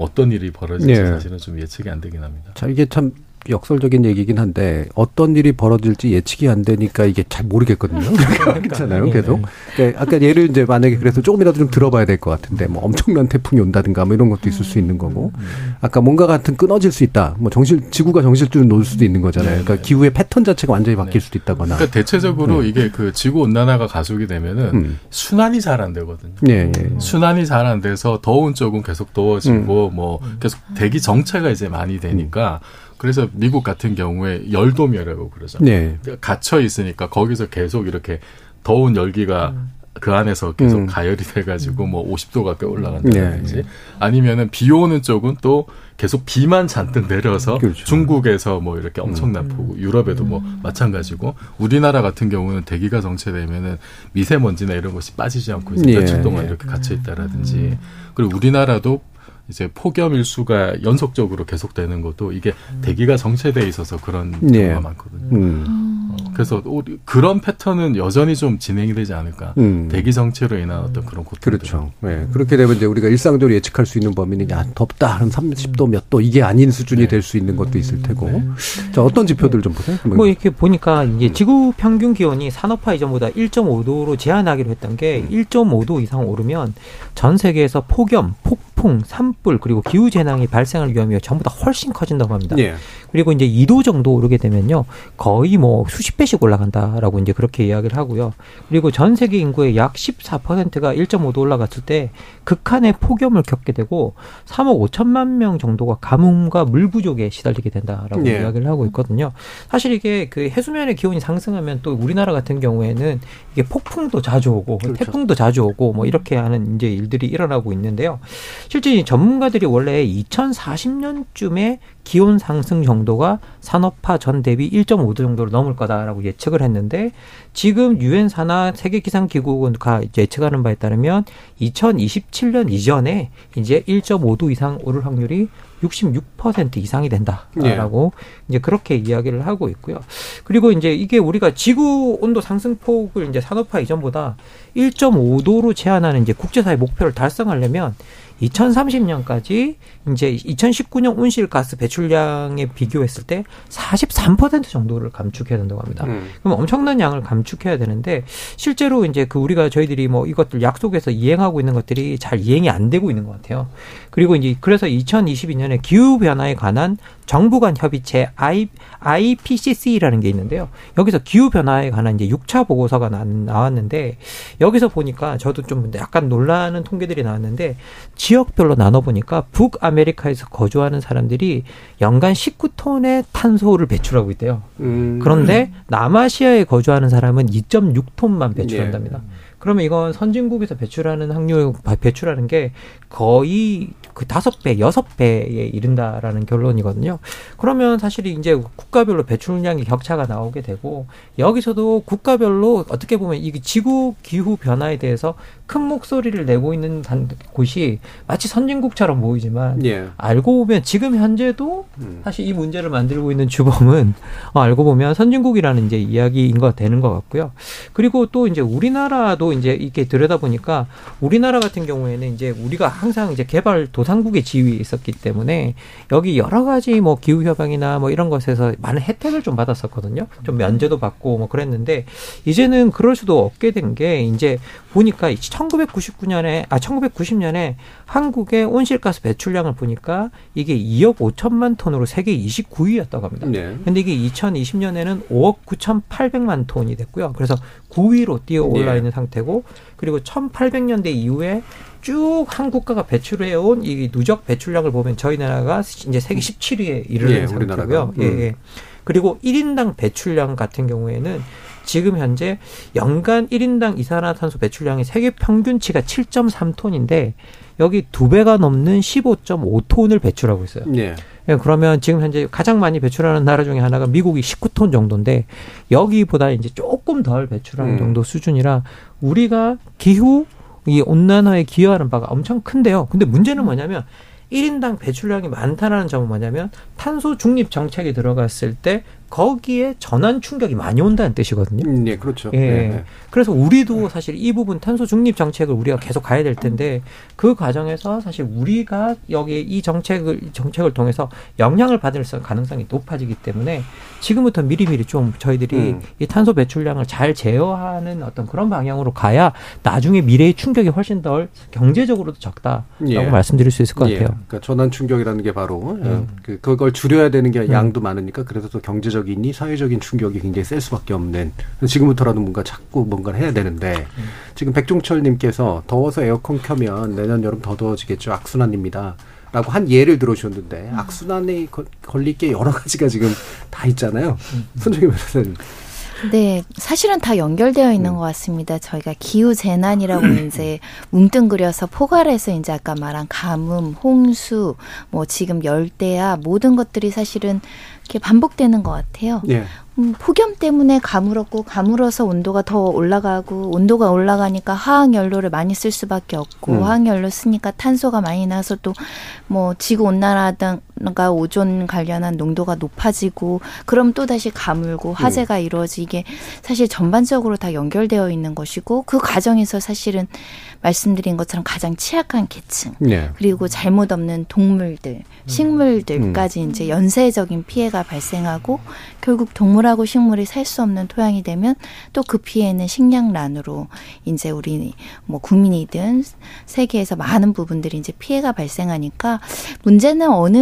어떤 일이 벌어질지 예. 사실은 좀 예측이 안 되긴 합니다. 자, 이게 참 역설적인 얘기긴 한데, 어떤 일이 벌어질지 예측이 안 되니까 이게 잘 모르겠거든요. 그렇잖아요, 계속. 그러니까 아까 예를 이제 만약에 그래서 조금이라도 좀 들어봐야 될 것 같은데, 뭐 엄청난 태풍이 온다든가 뭐 이런 것도 있을 수 있는 거고, 아까 뭔가 같은 끊어질 수 있다. 뭐 정실, 지구가 정실줄을 놓을 수도 있는 거잖아요. 그러니까 기후의 패턴 자체가 완전히 바뀔 수도 있다거나. 그러니까 대체적으로 음. 이게 그 지구 온난화가 가속이 되면은 음. 순환이 잘 안 되거든요. 예, 예. 순환이 잘 안 돼서 더운 쪽은 계속 더워지고, 음. 뭐 계속 대기 정체가 이제 많이 되니까. 음. 그래서 미국 같은 경우에 열도묘라고 그러죠. 네. 갇혀 있으니까 거기서 계속 이렇게 더운 열기가 음. 그 안에서 계속 음. 가열이 돼가지고 뭐 오십 도 가까이 올라간다든지 네. 아니면은 비 오는 쪽은 또 계속 비만 잔뜩 내려서 그렇죠. 중국에서 뭐 이렇게 엄청난 음. 폭우, 유럽에도 뭐 마찬가지고 우리나라 같은 경우는 대기가 정체되면은 미세먼지나 이런 것이 빠지지 않고 이제 네. 며칠 동안 이렇게 갇혀 있다라든지 그리고 우리나라도 이제 폭염 일수가 연속적으로 계속되는 것도 이게 대기가 정체돼 있어서 그런 경우가 네. 많거든요. 음. 어, 그래서 그런 패턴은 여전히 좀 진행이 되지 않을까. 음. 대기 정체로 인한 어떤 그런 고통. 그렇죠. 네. 그렇게 되면 이제 우리가 일상적으로 예측할 수 있는 범위는 야 덥다 한 삼십 도 몇 도 이게 아닌 수준이 네. 될 수 있는 것도 있을 테고. 네. 자 어떤 지표들 좀 보세요. 뭐 이렇게 보니까 이제 지구 평균 기온이 산업화 이전보다 일점오 도로 제한하기로 했던 게 일점오 도 이상 오르면 전 세계에서 폭염, 폭풍, 산불 그리고 기후 재난이 발생할 위험이 전부 다 훨씬 커진다고 합니다. 예. 그리고 이제 이 도 정도 오르게 되면요, 거의 뭐 수십 배씩 올라간다라고 이제 그렇게 이야기를 하고요. 그리고 전 세계 인구의 약 십사 퍼센트가 일점오 도 올라갔을 때 극한의 폭염을 겪게 되고 삼억 오천만 명 정도가 가뭄과 물 부족에 시달리게 된다라고 예. 이야기를 하고 있거든요. 사실 이게 그 해수면의 기온이 상승하면 또 우리나라 같은 경우에는 이게 폭풍도 자주 오고 그렇죠. 태풍도 자주 오고 뭐 이렇게 하는 이제 일들이 일어나고 있는데요. 실제 전 전문가들이 원래 이천사십 년쯤에 기온 상승 정도가 산업화 전 대비 일점오 도 정도로 넘을 거다라고 예측을 했는데 지금 유엔 산하 세계 기상 기구가 예측하는 바에 따르면 이천이십칠 년 이전에 이제 일점오 도 이상 오를 확률이 육십육 퍼센트 이상이 된다라고 네. 이제 그렇게 이야기를 하고 있고요. 그리고 이제 이게 우리가 지구 온도 상승폭을 이제 산업화 이전보다 일점오 도로 제한하는 이제 국제사회 목표를 달성하려면 이천삼십 년까지 이제 이천십구 년 온실가스 배출량에 비교했을 때 사십삼 퍼센트 정도를 감축해야 된다고 합니다. 음. 그럼 엄청난 양을 감축해야 되는데 실제로 이제 그 우리가 저희들이 뭐 이것들 약속해서 이행하고 있는 것들이 잘 이행이 안 되고 있는 것 같아요. 그리고 이제 그래서 이천이십이 년에 기후 변화에 관한 정부 간 협의체 아이피씨씨라는 게 있는데요. 여기서 기후 변화에 관한 이제 육 차 보고서가 나왔는데 여기서 보니까 저도 좀 약간 놀라는 통계들이 나왔는데 지역별로 나눠보니까 북아메리카에서 거주하는 사람들이 연간 십구 톤의 탄소를 배출하고 있대요. 음. 그런데 남아시아에 거주하는 사람은 이점육 톤만 배출한답니다. 예. 그러면 이건 선진국에서 배출하는 확률, 배출하는 게 거의 그 다섯 배, 여섯 배에 이른다라는 결론이거든요. 그러면 사실 이제 국가별로 배출량의 격차가 나오게 되고 여기서도 국가별로 어떻게 보면 이 지구 기후 변화에 대해서 큰 목소리를 내고 있는 곳이 마치 선진국처럼 보이지만 예. 알고 보면 지금 현재도 사실 이 문제를 만들고 있는 주범은 어, 알고 보면 선진국이라는 이제 이야기인 거 되는 것 같고요. 그리고 또 이제 우리나라도 이제 이렇게 들여다보니까 우리나라 같은 경우에는 이제 우리가 항상 이제 개발 도상국의 지위에 있었기 때문에 여기 여러 가지 뭐 기후 협약이나 뭐 이런 것에서 많은 혜택을 좀 받았었거든요. 좀 면제도 받고 뭐 그랬는데 이제는 그럴 수도 없게 된 게 이제 보니까 천구백구십구 년에 아 천구백구십 년에 한국의 온실가스 배출량을 보니까 이게 이억 오천만 톤으로 세계 이십구 위였다고 합니다. 그런데 네. 이게 이천이십 년에는 오억 구천팔백만 톤이 됐고요. 그래서 구 위로 뛰어 올라 있는 네. 상태고 그리고 천팔백 년대 이후에 쭉 한국가가 배출해온 이 누적 배출량을 보면 저희 나라가 이제 세계 십칠 위에 이르는 예, 상태고요. 음. 예, 예. 그리고 일 인당 배출량 같은 경우에는 지금 현재 연간 일 인당 이산화탄소 배출량이 세계 평균치가 칠점삼 톤인데 여기 두 배가 넘는 십오점오 톤을 배출하고 있어요. 예. 예, 그러면 지금 현재 가장 많이 배출하는 나라 중에 하나가 미국이 십구 톤 정도인데 여기보다 이제 조금 덜 배출하는 음. 정도 수준이라 우리가 기후, 이 온난화에 기여하는 바가 엄청 큰데요. 근데 문제는 뭐냐면 일 인당 배출량이 많다는 점은 뭐냐면 탄소 중립 정책이 들어갔을 때 거기에 전환 충격이 많이 온다는 뜻이거든요. 네, 그렇죠. 예. 네. 그래서 우리도 사실 이 부분 탄소 중립 정책을 우리가 계속 가야 될 텐데 그 과정에서 사실 우리가 여기 이 정책을 정책을 통해서 영향을 받을 가능성이 높아지기 때문에 지금부터 미리미리 좀 저희들이 음. 이 탄소 배출량을 잘 제어하는 어떤 그런 방향으로 가야 나중에 미래의 충격이 훨씬 덜 경제적으로도 적다라고 예. 말씀드릴 수 있을 것 같아요. 예. 그러니까 전환 충격이라는 게 바로 예. 그 그걸 줄여야 되는 게 양도 음. 많으니까 그래서 또 경제적 적인 사회적인 충격이 굉장히 셀 수밖에 없는 지금부터라도 뭔가 자꾸 뭔가를 해야 되는데 지금 백종철 님께서 더워서 에어컨 켜면 내년 여름 더 더워지겠죠. 악순환입니다. 라고 한 예를 들어주셨는데 음. 악순환에 거, 걸릴 게 여러 가지가 지금 다 있잖아요. 음. 손정혜 변호사님. 네, 사실은 다 연결되어 있는 음. 것 같습니다. 저희가 기후 재난이라고 이제 뭉뚱그려서 포괄해서 이제 아까 말한 가뭄, 홍수, 뭐 지금 열대야 모든 것들이 사실은 이렇게 반복되는 것 같아요. 예. 음, 폭염 때문에 가물었고 가물어서 온도가 더 올라가고 온도가 올라가니까 화학연료를 많이 쓸 수밖에 없고 음. 화학연료 쓰니까 탄소가 많이 나서 또 뭐 지구온난화가 오존 관련한 농도가 높아지고 그럼 또다시 가물고 화재가 음. 이루어지고 이게 사실 전반적으로 다 연결되어 있는 것이고 그 과정에서 사실은 말씀드린 것처럼 가장 취약한 계층 예. 그리고 잘못 없는 동물들 식물들까지 음. 이제 연쇄적인 피해가 발생하고 결국 동물하고 식물이 살 수 없는 토양이 되면 또 그 피해는 식량난으로 이제 우리 뭐 국민이든 세계에서 많은 부분들이 이제 피해가 발생하니까 문제는 어느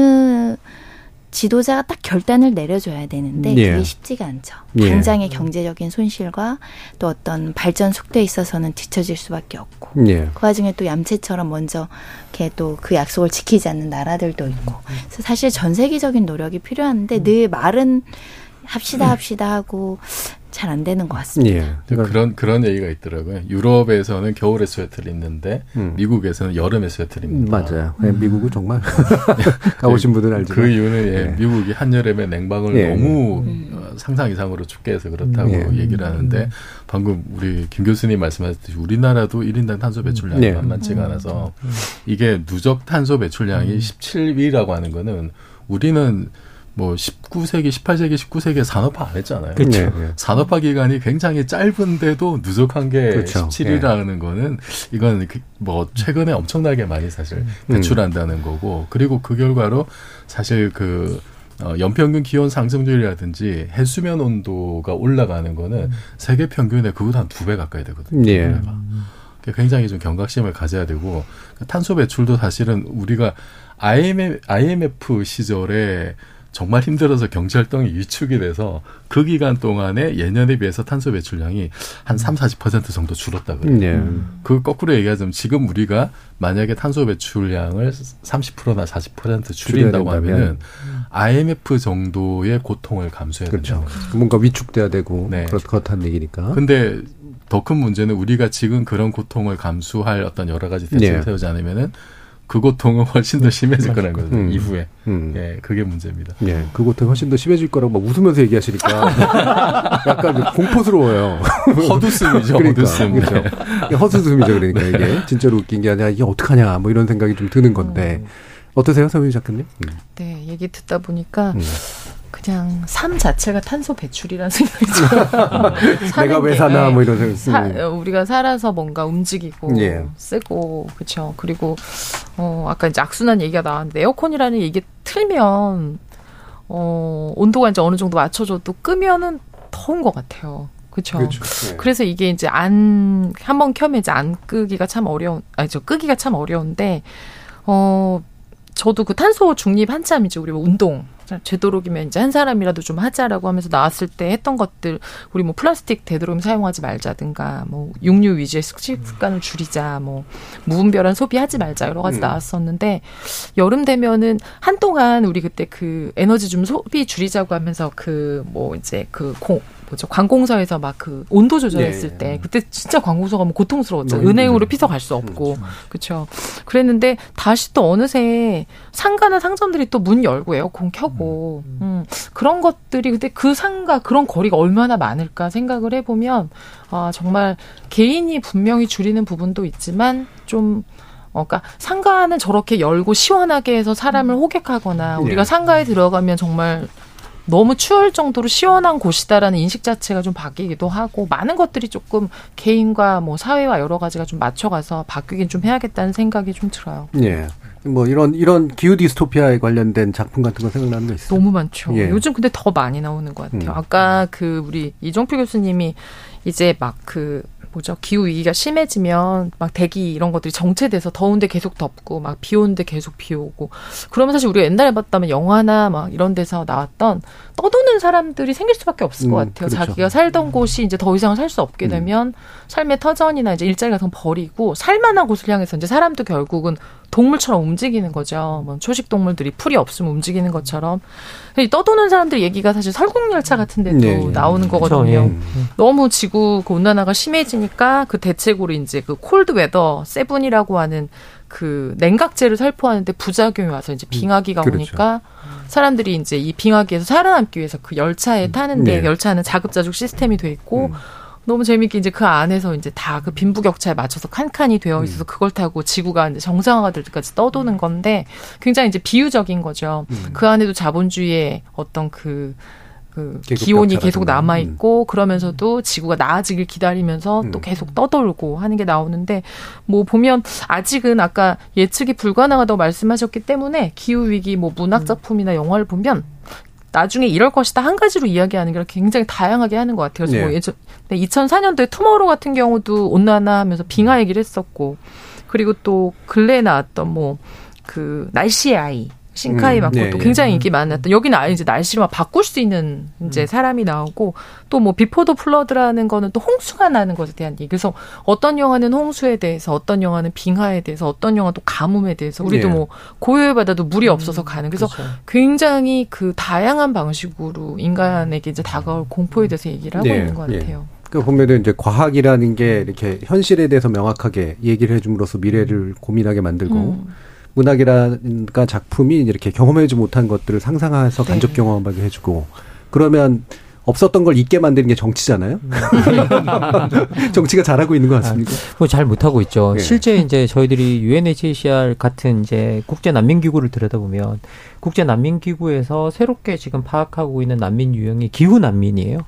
지도자가 딱 결단을 내려줘야 되는데 예. 그게 쉽지가 않죠. 당장의 예. 경제적인 손실과 또 어떤 발전 속도에 있어서는 뒤처질 수밖에 없고 예. 그 와중에 또 얌체처럼 먼저 이렇게 또 그 약속을 지키지 않는 나라들도 있고 그래서 사실 전 세계적인 노력이 필요한데 음. 늘 말은 합시다 합시다 하고 잘 안 되는 것 같습니다. 예. 그런 그런 얘기가 있더라고요. 유럽에서는 겨울에 스웨터를 입는데 음. 미국에서는 여름에 스웨터를 입는다. 맞아요. 음. 미국은 정말 가보신 분들은 알지만 그 이유는 예. 예. 미국이 한여름에 냉방을 예. 너무 음. 상상 이상으로 춥게 해서 그렇다고 예. 얘기를 하는데 음. 방금 우리 김 교수님 말씀하셨듯이 우리나라도 일 인당 탄소 배출량이 예. 만만치가 않아서 음. 이게 누적 탄소 배출량이 음. 십칠 위라고 하는 거는 우리는 뭐 십구 세기, 십팔 세기, 십구 세기에 산업화 안 했잖아요. 그렇죠. 예, 예. 산업화 기간이 굉장히 짧은데도 누적한 게 그렇죠. 십칠 위라는 예. 거는 이건 뭐 최근에 엄청나게 많이 사실 배출한다는 음. 거고 그리고 그 결과로 사실 그 연평균 기온 상승률이라든지 해수면 온도가 올라가는 거는 음. 세계 평균의 그보다 한 두 배 가까이 되거든요. 예. 굉장히 좀 경각심을 가져야 되고 탄소 배출도 사실은 우리가 아이엠에프 시절에 정말 힘들어서 경제활동이 위축이 돼서 그 기간 동안에 예년에 비해서 탄소 배출량이 한 삼, 사십 퍼센트 정도 줄었다 그래요. 네. 그 거꾸로 얘기하자면 지금 우리가 만약에 탄소 배출량을 삼십 퍼센트나 사십 퍼센트 줄인다고 하면은 아이엠에프 정도의 고통을 감수해야 된다는 거죠. 그렇죠. 뭔가 위축돼야 되고 네. 그렇다는 얘기니까. 근데 더 큰 문제는 우리가 지금 그런 고통을 감수할 어떤 여러 가지 대책을 네. 세우지 않으면은 그 고통은 훨씬 더 심해질 거라는 거죠. 음. 이후에. 음. 예, 그게 문제입니다. 예, 그 고통이 훨씬 더 심해질 거라고 막 웃으면서 얘기하시니까 약간 공포스러워요. 헛웃음이죠. 그러니까. 헛웃음이죠. 네. 헛웃음이죠. 그러니까 이게 진짜로 웃긴 게 아니라 이게 어떡하냐 뭐 이런 생각이 좀 드는 건데. 음. 어떠세요, 서유미 작가님? 음. 네, 얘기 듣다 보니까 음. 그냥 삶 자체가 탄소 배출이라는 생각이죠. 내가 왜 사나 뭐 이런 생각. 사, 우리가 살아서 뭔가 움직이고 예. 쓰고 그렇죠. 그리고 어, 아까 이제 악순환 얘기가 나왔는데 에어컨이라는 얘기 틀면 어, 온도가 이제 어느 정도 맞춰줘도 끄면은 더운 것 같아요. 그렇죠. 네. 그래서 이게 이제 안 한번 켜면 이제 안 끄기가 참 어려운 아니죠. 끄기가 참 어려운데 어. 저도 그 탄소 중립 한참이죠. 우리 뭐 운동 되도록이면 이제 한 사람이라도 좀 하자라고 하면서 나왔을 때 했던 것들 우리 뭐 플라스틱 되도록이면 사용하지 말자든가 뭐 육류 위주의 식습관을 줄이자 뭐 무분별한 소비하지 말자 여러 가지 나왔었는데 여름 되면은 한동안 우리 그때 그 에너지 좀 소비 줄이자고 하면서 그 뭐 이제 그 공 뭐죠 관공서에서 막 그 온도 조절했을 네. 때 그때 진짜 관공서가 뭐 고통스러웠죠. 네. 은행으로 피서 갈 수 없고 그렇죠. 그랬는데 다시 또 어느새 상가나 상점들이 또 문 열고 에어컨 켜고 음. 음. 그런 것들이 근데 그 상가 그런 거리가 얼마나 많을까 생각을 해보면 아 정말 개인이 분명히 줄이는 부분도 있지만 좀 어, 그러니까 상가는 저렇게 열고 시원하게 해서 사람을 호객하거나 우리가 네. 상가에 들어가면 정말 너무 추울 정도로 시원한 곳이다라는 인식 자체가 좀 바뀌기도 하고 많은 것들이 조금 개인과 뭐 사회와 여러 가지가 좀 맞춰가서 바뀌긴 좀 해야겠다는 생각이 좀 들어요. 예. 뭐 이런 이런 기후 디스토피아에 관련된 작품 같은 거 생각나는 거 있어요? 너무 많죠. 예. 요즘 근데 더 많이 나오는 것 같아요. 음. 아까 그 우리 이종필 교수님이 이제 막 그 뭐죠? 기후 위기가 심해지면 막 대기 이런 것들이 정체돼서 더운데 계속 덥고 막 비 오는데 계속 비 오고 그러면 사실 우리가 옛날에 봤다면 영화나 막 이런 데서 나왔던 떠도는 사람들이 생길 수밖에 없을 음, 것 같아요. 그렇죠. 자기가 살던 곳이 이제 더 이상 살 수 없게 음. 되면 삶의 터전이나 이제 일자리 같은 거 버리고 살만한 곳을 향해서 이제 사람도 결국은 동물처럼 움직이는 거죠. 뭐 초식 동물들이 풀이 없으면 움직이는 것처럼. 떠도는 사람들 얘기가 사실 설국열차 같은 데도 네, 나오는 거거든요. 그렇죠, 예. 너무 지구 그 온난화가 심해지니까 그 대책으로 이제 그 콜드웨더 세븐이라고 하는 그 냉각제를 살포하는데 부작용이 와서 이제 빙하기가 그렇죠. 오니까 사람들이 이제 이 빙하기에서 살아남기 위해서 그 열차에 타는데 네. 열차는 자급자족 시스템이 돼 있고 음. 너무 재미있게 이제 그 안에서 이제 다 그 빈부격차에 맞춰서 칸칸이 되어 있어서 그걸 타고 지구가 이제 정상화가 될 때까지 떠도는 건데 굉장히 이제 비유적인 거죠. 음. 그 안에도 자본주의의 어떤 그, 그 기온이 계속 남아있고 음. 그러면서도 지구가 나아지길 기다리면서 음. 또 계속 떠돌고 하는 게 나오는데 뭐 보면 아직은 아까 예측이 불가능하다고 말씀하셨기 때문에 기후위기 뭐 문학작품이나 영화를 보면 나중에 이럴 것이다 한 가지로 이야기하는 게 굉장히 다양하게 하는 것 같아요. 네. 뭐 예전 이천사년도에 투모로우 같은 경우도 온난화하면서 빙하 얘기를 했었고, 그리고 또 근래에 나왔던 뭐 그 날씨의 아이 싱카이 막 음, 네, 또 굉장히 네. 인기 많았던 여기는 아예 이제 날씨를 막 바꿀 수 있는 이제 음. 사람이 나오고 또 뭐 비포더 플러드라는 거는 또 홍수가 나는 것에 대한 얘기. 그래서 어떤 영화는 홍수에 대해서, 어떤 영화는 빙하에 대해서, 어떤 영화는 또 가뭄에 대해서. 우리도 네. 뭐 고요의 바다도 물이 없어서 가는. 그래서 그렇죠. 굉장히 그 다양한 방식으로 인간에게 이제 다가올 공포에 대해서 얘기를 하고 네, 있는 것 같아요. 네. 그 보면은 이제 과학이라는 게 이렇게 현실에 대해서 명확하게 얘기를 해줌으로써 미래를 고민하게 만들고. 음. 문학이라는 작품이 이렇게 경험하지 못한 것들을 상상해서 간접 네. 경험하게 해주고 그러면 없었던 걸 잊게 만드는 게 정치잖아요. 정치가 잘하고 있는 것 같습니까? 아, 잘 못하고 있죠. 네. 실제 이제 저희들이 유엔에이치씨알 같은 이제 국제 난민기구를 들여다보면 국제 난민기구에서 새롭게 지금 파악하고 있는 난민 유형이 기후 난민이에요.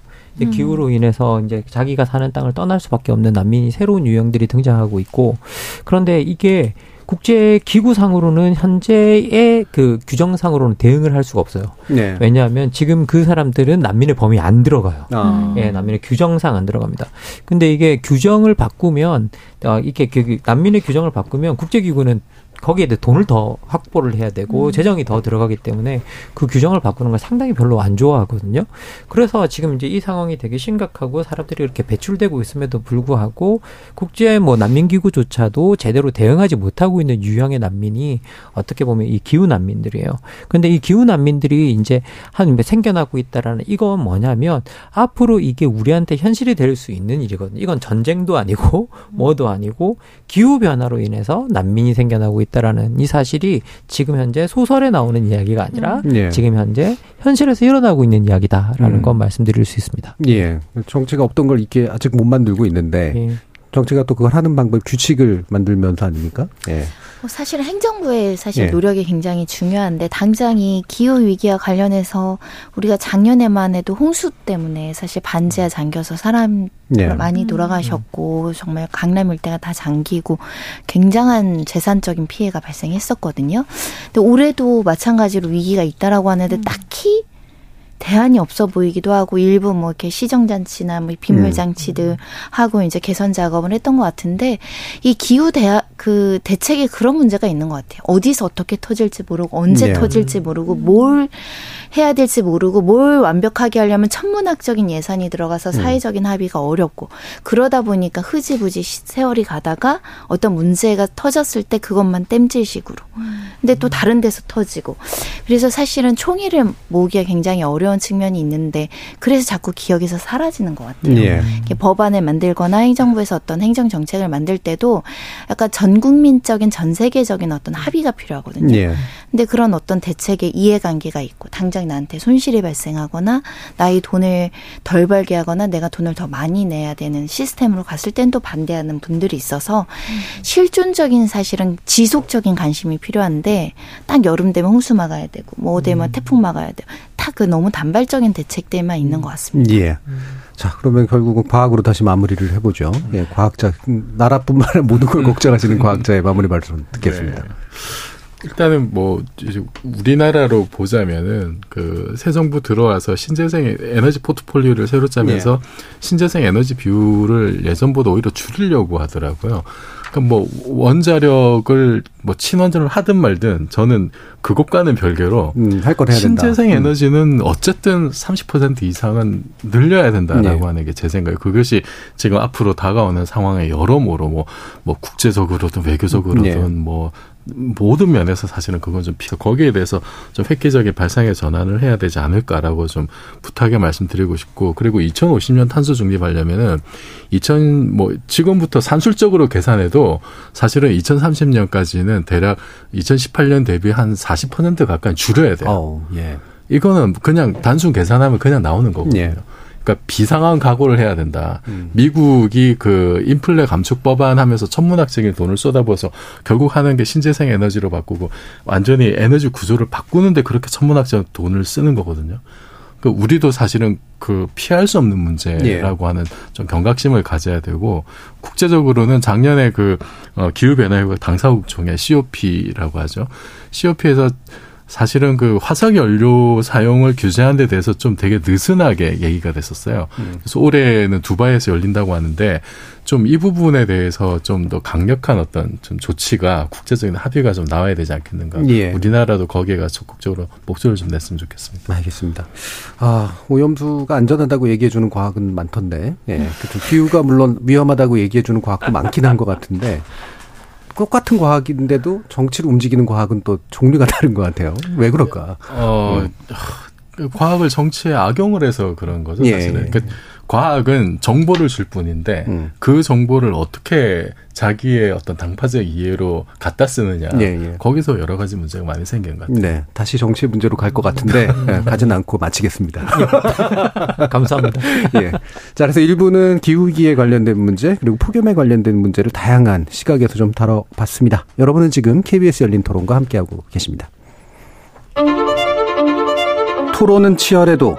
음. 기후로 인해서 이제 자기가 사는 땅을 떠날 수밖에 없는 난민이 새로운 유형들이 등장하고 있고 그런데 이게 국제 기구상으로는 현재의 그 규정상으로는 대응을 할 수가 없어요. 네. 왜냐하면 지금 그 사람들은 난민의 범위 안 들어가요. 아. 예, 난민의 규정상 안 들어갑니다. 근데 이게 규정을 바꾸면 어, 이렇게 난민의 규정을 바꾸면 국제 기구는 거기에 대해 돈을 더 확보를 해야 되고 재정이 더 들어가기 때문에 그 규정을 바꾸는 걸 상당히 별로 안 좋아하거든요. 그래서 지금 이제 이 상황이 되게 심각하고 사람들이 이렇게 배출되고 있음에도 불구하고 국제 뭐 난민기구조차도 제대로 대응하지 못하고 있는 유형의 난민이 어떻게 보면 이 기후 난민들이에요. 그런데 이 기후 난민들이 이제 한 생겨나고 있다라는 이건 뭐냐면 앞으로 이게 우리한테 현실이 될 수 있는 일이거든요. 이건 전쟁도 아니고 뭐도 아니고 기후 변화로 인해서 난민이 생겨나고 있. 라는 이 사실이 지금 현재 소설에 나오는 이야기가 아니라 예. 지금 현재 현실에서 일어나고 있는 이야기다라는 음. 건 말씀드릴 수 있습니다. 예, 정치가 없던 걸 이게 아직 못 만들고 있는데 예. 정치가 또 그걸 하는 방법 규칙을 만들면서 아닙니까? 예. 사실 행정부의 사실 예. 노력이 굉장히 중요한데 당장 이 기후 위기와 관련해서 우리가 작년에만 해도 홍수 때문에 사실 반지하 잠겨서 사람 예. 많이 돌아가셨고 음. 정말 강남 일대가 다 잠기고 굉장한 재산적인 피해가 발생했었거든요. 근데 올해도 마찬가지로 위기가 있다라고 하는데 음. 딱히 대안이 없어 보이기도 하고 일부 뭐 이렇게 시정장치나 뭐 빗물장치들 하고 이제 개선 작업을 했던 것 같은데 이 기후 대학 그 대책에 그런 문제가 있는 것 같아요. 어디서 어떻게 터질지 모르고 언제 네. 터질지 모르고 뭘 해야 될지 모르고 뭘 완벽하게 하려면 천문학적인 예산이 들어가서 사회적인 합의가 어렵고 그러다 보니까 흐지부지 세월이 가다가 어떤 문제가 터졌을 때 그것만 땜질식으로 근데 또 다른 데서 터지고 그래서 사실은 총의를 모으기가 굉장히 어려운 측면이 있는데 그래서 자꾸 기억에서 사라지는 것 같아요. 예. 이렇게 법안을 만들거나 행정부에서 어떤 행정정책을 만들 때도 약간 전국민적인 전세계적인 어떤 합의가 필요하거든요. 예. 근데 그런 어떤 대책에 이해관계가 있고 당장 나한테 손실이 발생하거나 나의 돈을 덜 벌게 하거나 내가 돈을 더 많이 내야 되는 시스템으로 갔을 땐 또 반대하는 분들이 있어서 음. 실존적인 사실은 지속적인 관심이 필요한데 딱 여름 되면 홍수 막아야 되고 뭐 되면 음. 태풍 막아야 되고 다 그 너무 단발적인 대책들만 있는 것 같습니다. 예. 자, 그러면 결국은 과학으로 다시 마무리를 해보죠. 예, 과학자, 나라뿐만 아니라 모든 걸 걱정하시는 과학자의 마무리 말씀 듣겠습니다. 네. 일단은 뭐, 우리나라로 보자면은 그 새 정부 들어와서 신재생 에너지 포트폴리오를 새로 짜면서 예. 신재생 에너지 비율을 예전보다 오히려 줄이려고 하더라고요. 그러니까 뭐 원자력을 뭐 친환전을 하든 말든 저는 그것과는 별개로 음, 할 걸 해야 된다. 신재생 에너지는 어쨌든 삼십 퍼센트 이상은 늘려야 된다라고 네. 하는 게 제 생각이에요. 그것이 지금 앞으로 다가오는 상황에 여러모로 뭐, 뭐 국제적으로든 외교적으로든 네. 뭐 모든 면에서 사실은 그건 좀 피가 거기에 대해서 좀 획기적인 발상의 전환을 해야 되지 않을까라고 좀 부탁의 말씀드리고 싶고, 그리고 이천오십 년 탄소 중립하려면은 이천 뭐 지금부터 산술적으로 계산해도 사실은 이천삼십 년까지는 대략 이천십팔 년 대비 한 사십 퍼센트 가까이 줄여야 돼요. 오, 예. 이거는 그냥 단순 계산하면 그냥 나오는 거거든요. 예. 그러니까 비상한 각오를 해야 된다. 음. 미국이 그 인플레 감축 법안 하면서 천문학적인 돈을 쏟아부어서 결국 하는 게 신재생 에너지로 바꾸고 완전히 에너지 구조를 바꾸는데 그렇게 천문학적 돈을 쓰는 거거든요. 그러니까 우리도 사실은 그 피할 수 없는 문제라고 예. 하는 좀 경각심을 가져야 되고, 국제적으로는 작년에 그 기후 변화 협약 당사국 총회 씨오피라고 하죠. 씨오피에서 사실은 그 화석연료 사용을 규제하는 데 대해서 좀 되게 느슨하게 얘기가 됐었어요. 그래서 올해는 두바이에서 열린다고 하는데 좀 이 부분에 대해서 좀 더 강력한 어떤 좀 조치가 국제적인 합의가 좀 나와야 되지 않겠는가. 예. 우리나라도 거기에가 적극적으로 목소리를 좀 냈으면 좋겠습니다. 알겠습니다. 아, 오염수가 안전하다고 얘기해 주는 과학은 많던데, 예, 기후가 물론 위험하다고 얘기해 주는 과학도 많긴 한 것 같은데. 똑같은 과학인데도 정치를 움직이는 과학은 또 종류가 다른 것 같아요. 왜 그럴까? 어, 음. 과학을 정치에 악용을 해서 그런 거죠. 예. 사실은. 그러니까 과학은 정보를 줄 뿐인데 음. 그 정보를 어떻게 자기의 어떤 당파적 이해로 갖다 쓰느냐. 예, 예. 거기서 여러 가지 문제가 많이 생긴 것 같아요. 네, 다시 정치 문제로 갈 것 같은데 네, 가진 않고 마치겠습니다. 감사합니다. 예. 자, 그래서 일 부는 기후위기에 관련된 문제 그리고 폭염에 관련된 문제를 다양한 시각에서 좀 다뤄봤습니다. 여러분은 지금 케이비에스 열린 토론과 함께하고 계십니다. 토론은 치열해도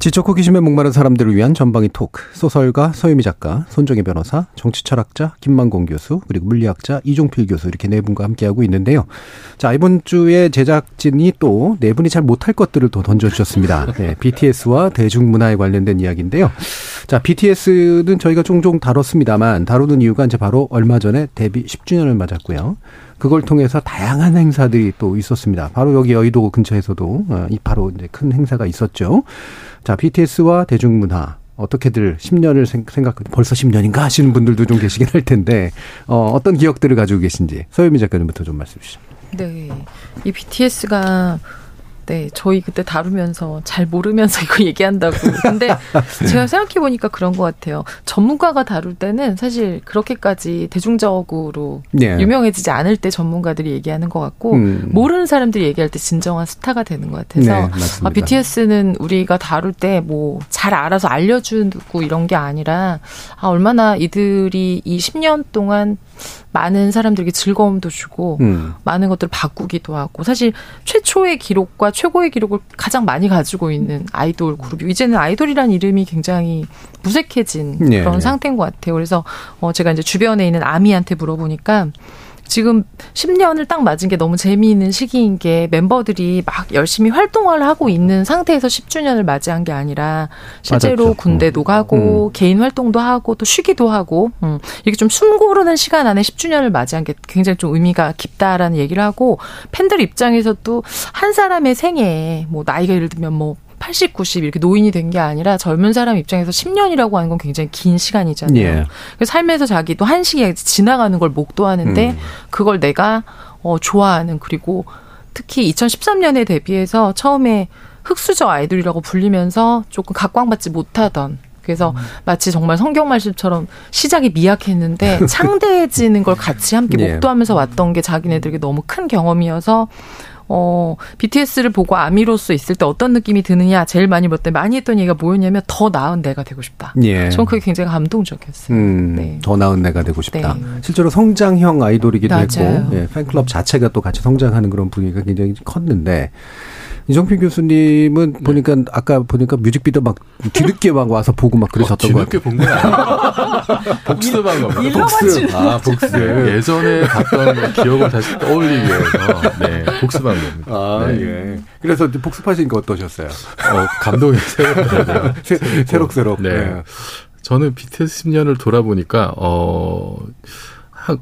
지적고 기심에 목마른 사람들을 위한 전방위 토크, 소설가 서유미 작가, 손정혜 변호사, 정치철학자 김만권 교수, 그리고 물리학자 이종필 교수, 이렇게 네 분과 함께하고 있는데요. 자, 이번 주에 제작진이 또 네 분이 잘 못할 것들을 또 던져주셨습니다. 네, 비티에스와 대중문화에 관련된 이야기인데요. 자, 비티에스는 저희가 종종 다뤘습니다만 다루는 이유가 이제 바로 얼마 전에 데뷔 십 주년을 맞았고요. 그걸 통해서 다양한 행사들이 또 있었습니다. 바로 여기 여의도 근처에서도 바로 이제 큰 행사가 있었죠. 자, 비티에스와 대중문화. 어떻게들 십 년을 생각, 벌써 십 년인가 하시는 분들도 좀 계시긴 할 텐데, 어, 어떤 기억들을 가지고 계신지 서유미 작가님부터 좀 말씀해 주시죠. 네. 이 비티에스가 네, 저희 그때 다루면서 잘 모르면서 이거 얘기한다고. 근데 제가 생각해보니까 그런 것 같아요. 전문가가 다룰 때는 사실 그렇게까지 대중적으로 네. 유명해지지 않을 때 전문가들이 얘기하는 것 같고 음. 모르는 사람들이 얘기할 때 진정한 스타가 되는 것 같아서 네, 아, 비티에스는 우리가 다룰 때 뭐 잘 알아서 알려주고 이런 게 아니라 아, 얼마나 이들이 이 십 년 동안 많은 사람들에게 즐거움도 주고 음. 많은 것들을 바꾸기도 하고, 사실 최초의 기록과 최고의 기록을 가장 많이 가지고 있는 아이돌 그룹이 이제는 아이돌이라는 이름이 굉장히 무색해진 네. 그런 상태인 것 같아요. 그래서 제가 이제 주변에 있는 아미한테 물어보니까 지금 십 년을 딱 맞은 게 너무 재미있는 시기인 게 멤버들이 막 열심히 활동을 하고 있는 상태에서 십 주년을 맞이한 게 아니라 실제로 맞았죠. 군대도 가고 음. 개인 활동도 하고 또 쉬기도 하고 음. 이렇게 좀 숨 고르는 시간 안에 십 주년을 맞이한 게 굉장히 좀 의미가 깊다라는 얘기를 하고, 팬들 입장에서도 한 사람의 생애에 뭐 나이가 예를 들면 뭐 팔십, 구십 이렇게 노인이 된 게 아니라 젊은 사람 입장에서 십 년이라고 하는 건 굉장히 긴 시간이잖아요. 예. 그래서 삶에서 자기도 한 시기에 지나가는 걸 목도하는데 음. 그걸 내가 어, 좋아하는, 그리고 특히 이천십삼 년에 데뷔해서 처음에 흑수저 아이돌이라고 불리면서 조금 각광받지 못하던, 그래서 음. 마치 정말 성경 말씀처럼 시작이 미약했는데 창대해지는 걸 같이 함께 예. 목도하면서 왔던 게 자기네들에게 너무 큰 경험이어서 어, 비티에스를 보고 아미로서 있을 때 어떤 느낌이 드느냐 제일 많이 물었더니 많이 했던 얘기가 뭐였냐면 더 나은 내가 되고 싶다. 예. 전 그게 굉장히 감동적이었어요. 음, 네. 더 나은 내가 되고 싶다. 네. 실제로 성장형 아이돌이기도 맞아요. 했고 예, 팬클럽 자체가 또 같이 성장하는 그런 분위기가 굉장히 컸는데, 이종필 교수님은 네. 보니까 아까 보니까 뮤직비디오 막 뒤늦게 막 와서 보고 막 그러셨던 거 어, 뒤늦게 본 거야. 복습한 겁니다. 복습. 아, 복습. 예전에 봤던 기억을 다시 떠올리기 위해서 네, 복습한 겁니다. 아, 네. 예. 그래서 복습하신 거 어떠셨어요? 어, 감동이 새롭더라고요. 새록새록. 네. 네. 저는 비티에스 십 년을 돌아보니까 어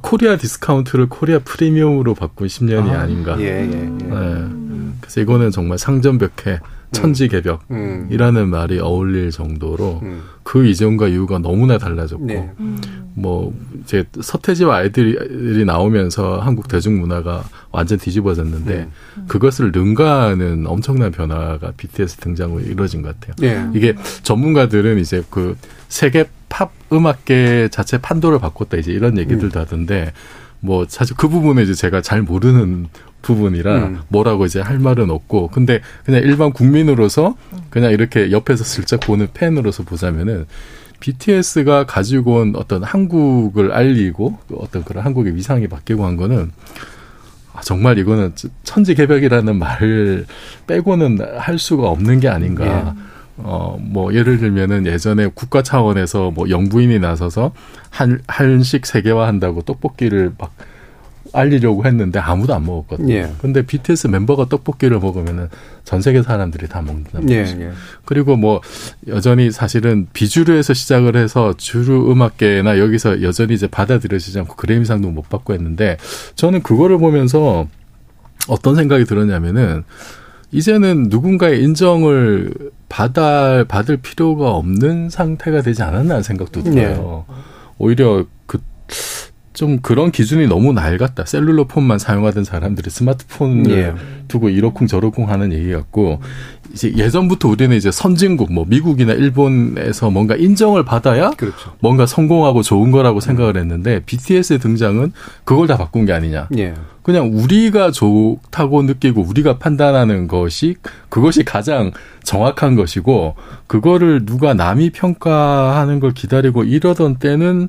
코리아 디스카운트를 코리아 프리미엄으로 바꾼 십 년이 아, 아닌가. 예, 예, 예. 네. 그래서 이거는 정말 상전벽해, 천지개벽이라는 음. 말이 어울릴 정도로 음. 그 이전과 이후가 너무나 달라졌고, 네. 음. 뭐 이제 서태지와 아이들이 나오면서 한국 대중문화가 완전 뒤집어졌는데 음. 그것을 능가하는 엄청난 변화가 비티에스 등장 후에 이루어진 것 같아요. 네. 이게 전문가들은 이제 그 세계 팝 음악계 자체 판도를 바꿨다 이제 이런 얘기들도 음. 하던데 뭐 사실 그 부분에 이제 제가 잘 모르는 부분이라 음. 뭐라고 이제 할 말은 없고 근데 그냥 일반 국민으로서 그냥 이렇게 옆에서 슬쩍 보는 팬으로서 보자면은 비티에스가 가지고 온 어떤 한국을 알리고 어떤 그런 한국의 위상이 바뀌고 한 거는 정말 이거는 천지개벽이라는 말을 빼고는 할 수가 없는 게 아닌가. 예. 어, 뭐, 예를 들면은 예전에 국가 차원에서 뭐 영부인이 나서서 한, 한식 세계화 한다고 떡볶이를 막 알리려고 했는데 아무도 안 먹었거든요. 예. 근데 비티에스 멤버가 떡볶이를 먹으면은 전 세계 사람들이 다 먹는다는 거죠. 예. 그리고 뭐, 여전히 사실은 비주류에서 시작을 해서 주류 음악계나 여기서 여전히 이제 받아들여지지 않고 그래미상도 못 받고 했는데 저는 그거를 보면서 어떤 생각이 들었냐면은 이제는 누군가의 인정을 받아, 받을 필요가 없는 상태가 되지 않았나 생각도 들어요. 네. 오히려 그, 좀 그런 기준이 너무 낡았다. 셀룰러폰만 사용하던 사람들이 스마트폰을 네. 두고 이러쿵 저러쿵 하는 얘기 같고, 이제 예전부터 우리는 이제 선진국, 뭐 미국이나 일본에서 뭔가 인정을 받아야 그렇죠. 뭔가 성공하고 좋은 거라고 생각을 했는데, 비티에스의 등장은 그걸 다 바꾼 게 아니냐. 네. 그냥 우리가 좋다고 느끼고 우리가 판단하는 것이 그것이 가장 정확한 것이고 그거를 누가 남이 평가하는 걸 기다리고 이러던 때는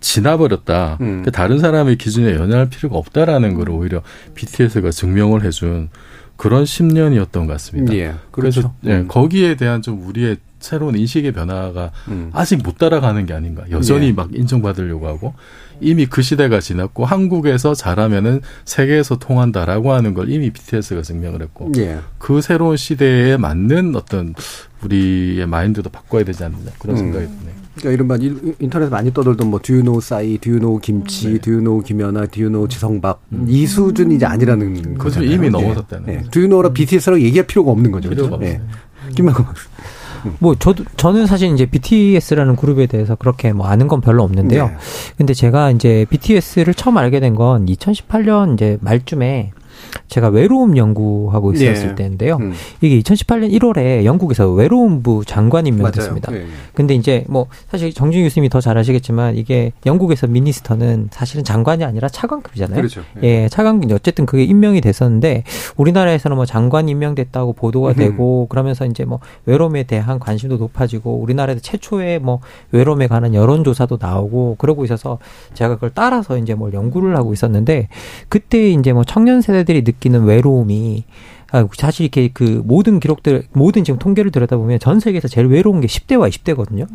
지나버렸다. 음. 그러니까 다른 사람의 기준에 연연할 필요가 없다라는 걸 오히려 비티에스가 증명을 해준 그런 십 년이었던 것 같습니다. 예, 그렇죠. 그래서 예, 음. 거기에 대한 좀 우리의 새로운 인식의 변화가 음. 아직 못 따라가는 게 아닌가. 여전히 예. 막 인정받으려고 하고 이미 그 시대가 지났고 한국에서 잘하면은 세계에서 통한다라고 하는 걸 이미 비티에스가 증명을 했고 예. 그 새로운 시대에 맞는 어떤 우리의 마인드도 바꿔야 되지 않느냐 그런 음. 생각이 드네요. 그러니까 이른바 인터넷에 많이 떠돌던 뭐 do you know 싸이, do you know 김치, 네. do you know 김연아, do you know 지성밥 음. 이 수준이 이제 아니라는 거죠. 이미 넘어섰다는 네. 거죠. do you know라 비티에스라고 얘기할 필요가 없는 거죠. 필요가 그렇죠? 네. 김만권 박사. 뭐 저도 저는 사실 이제 비티에스라는 그룹에 대해서 그렇게 뭐 아는 건 별로 없는데요. 네. 근데 제가 이제 비티에스를 처음 알게 된 건 이천십팔 년 이제 말쯤에 제가 외로움 연구하고 있었을 예. 때인데요. 음. 이게 이천십팔 년 일월에 영국에서 외로움부 장관이 임명됐습니다. 예. 근데 이제 뭐 사실 정준희 교수님이 더 잘 아시겠지만 이게 영국에서 미니스터는 사실은 장관이 아니라 차관급이잖아요. 그렇죠. 예. 예, 차관급 어쨌든 그게 임명이 됐었는데 우리나라에서는 뭐 장관 임명됐다고 보도가 음. 되고 그러면서 이제 뭐 외로움에 대한 관심도 높아지고 우리나라에서 최초의 뭐 외로움에 관한 여론조사도 나오고 그러고 있어서 제가 그걸 따라서 이제 뭘 연구를 하고 있었는데 그때 이제 뭐 청년 세대 들이 느끼는 외로움이 사실 이렇게 그 모든 기록들 모든 지금 통계를 들여다보면 전 세계에서 제일 외로운 게 십 대와 이십 대거든요.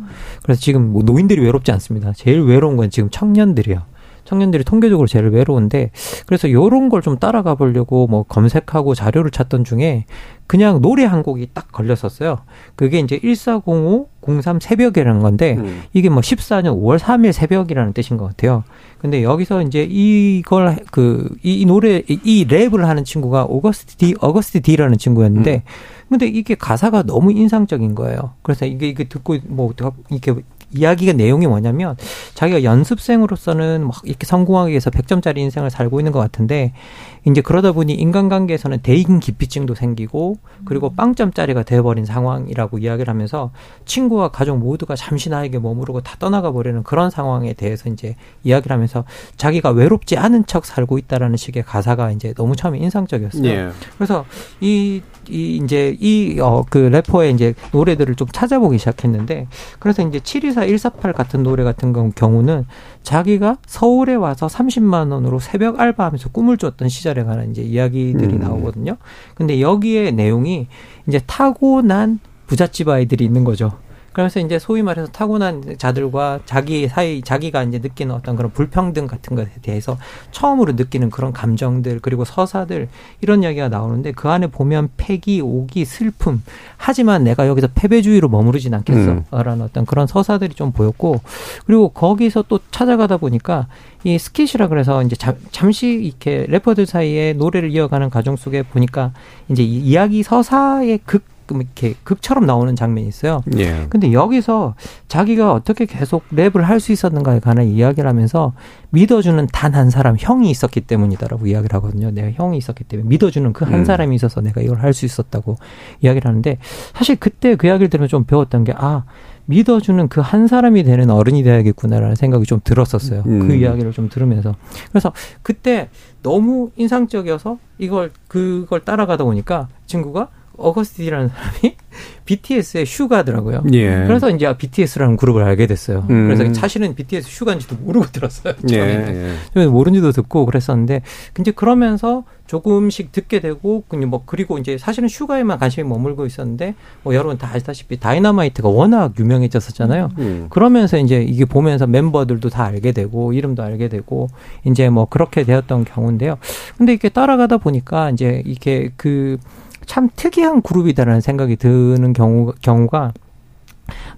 그래서 지금 뭐 노인들이 외롭지 않습니다. 제일 외로운 건 지금 청년들이요. 청년들이 통계적으로 제일 외로운데 그래서 이런 걸 좀 따라가 보려고 뭐 검색하고 자료를 찾던 중에 그냥 노래 한 곡이 딱 걸렸었어요. 그게 이제 일사공오 공삼 새벽이라는 건데 음. 이게 뭐 십사 년 오월 삼 일 새벽이라는 뜻인 것 같아요. 근데 여기서 이제 이걸 그 이 노래 이 랩을 하는 친구가 August D, August D라는 친구였는데 음. 근데 이게 가사가 너무 인상적인 거예요. 그래서 이게 이게 듣고 뭐 이렇게 이야기가 내용이 뭐냐면 자기가 연습생으로서는 막 이렇게 성공하기 위해서 백 점짜리 인생을 살고 있는 것 같은데 이제 그러다 보니 인간관계에서는 대인 기피증도 생기고 그리고 영 점짜리가 되어버린 상황이라고 이야기를 하면서 친구와 가족 모두가 잠시 나에게 머무르고 다 떠나가 버리는 그런 상황에 대해서 이제 이야기를 하면서 자기가 외롭지 않은 척 살고 있다라는 식의 가사가 이제 너무 처음에 인상적이었어요. 예. 그래서 이, 이 이제 이 어 그 래퍼의 이제 노래들을 좀 찾아보기 시작했는데 그래서 이제 칠이사 일사팔 같은 노래 같은 경우는 자기가 서울에 와서 삼십만 원으로 새벽 알바하면서 꿈을 꿨던 시절에 관한 이제 이야기들이 음. 나오거든요. 근데 여기에 내용이 이제 타고난 부잣집 아이들이 있는 거죠. 그러면서 이제 소위 말해서 타고난 자들과 자기 사이, 자기가 이제 느끼는 어떤 그런 불평등 같은 것에 대해서 처음으로 느끼는 그런 감정들, 그리고 서사들, 이런 이야기가 나오는데 그 안에 보면 패기, 오기, 슬픔. 하지만 내가 여기서 패배주의로 머무르진 않겠어. 라는 음. 어떤 그런 서사들이 좀 보였고, 그리고 거기서 또 찾아가다 보니까 이 스킷이라 그래서 이제 잠, 잠시 이렇게 래퍼들 사이에 노래를 이어가는 과정 속에 보니까 이제 이 이야기 서사의 극, 이렇게 극처럼 나오는 장면이 있어요. 예. 근데 여기서 자기가 어떻게 계속 랩을 할 수 있었는가에 관한 이야기를 하면서 믿어주는 단 한 사람, 형이 있었기 때문이다라고 이야기를 하거든요. 내가 형이 있었기 때문에 믿어주는 그 한 음. 사람이 있어서 내가 이걸 할 수 있었다고 이야기를 하는데, 사실 그때 그 이야기를 들으면 좀 배웠던 게, 아, 믿어주는 그 한 사람이 되는 어른이 돼야겠구나라는 생각이 좀 들었었어요. 음. 그 이야기를 좀 들으면서. 그래서 그때 너무 인상적이어서 이걸, 그걸 따라가다 보니까 친구가 어거스트 D라는 사람이 비티에스의 슈가더라고요. 예. 그래서 이제 비티에스라는 그룹을 알게 됐어요. 음. 그래서 사실은 비티에스 슈가인지도 모르고 들었어요. 처음에. 예. 예. 모른지도 듣고 그랬었는데, 이제 그러면서 조금씩 듣게 되고, 뭐 그리고 이제 사실은 슈가에만 관심이 머물고 있었는데, 뭐 여러분 다 아시다시피 다이너마이트가 워낙 유명해졌었잖아요. 음. 그러면서 이제 이게 보면서 멤버들도 다 알게 되고, 이름도 알게 되고, 이제 뭐 그렇게 되었던 경우인데요. 근데 이렇게 따라가다 보니까 이제 이게 그 참 특이한 그룹이다라는 생각이 드는 경우, 경우가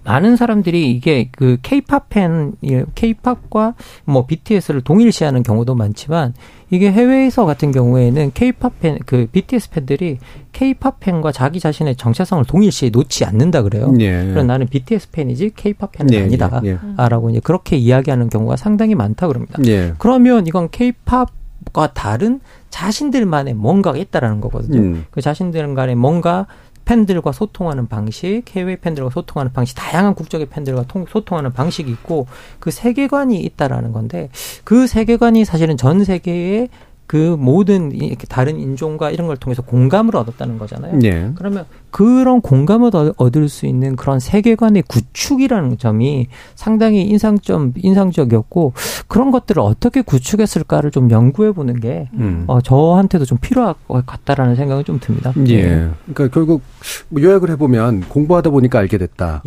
많은 사람들이 이게 그 K-팝 팬, K-팝과 뭐 비티에스를 동일시하는 경우도 많지만, 이게 해외에서 같은 경우에는 K-팝 팬, 그 비티에스 팬들이 K-팝 팬과 자기 자신의 정체성을 동일시에 놓지 않는다 그래요. 예. 그래서 나는 비티에스 팬이지 K-팝 팬은 예. 아니다라고 예. 이제 그렇게 이야기하는 경우가 상당히 많다 그럽니다. 예. 그러면 이건 K-팝과 다른 자신들만의 뭔가가 있다라는 거거든요. 음. 그 자신들 간에 뭔가 팬들과 소통하는 방식, 해외 팬들과 소통하는 방식, 다양한 국적의 팬들과 통, 소통하는 방식이 있고, 그 세계관이 있다라는 건데, 그 세계관이 사실은 전 세계의 그 모든 이렇게 다른 인종과 이런 걸 통해서 공감을 얻었다는 거잖아요. 네. 그러면 그런 공감을 얻을 수 있는 그런 세계관의 구축이라는 점이 상당히 인상점, 인상적이었고, 그런 것들을 어떻게 구축했을까를 좀 연구해보는 게 음. 어, 저한테도 좀 필요할 것 같다라는 생각이 좀 듭니다. 예. 네. 그러니까 결국 뭐 요약을 해보면 공부하다 보니까 알게 됐다.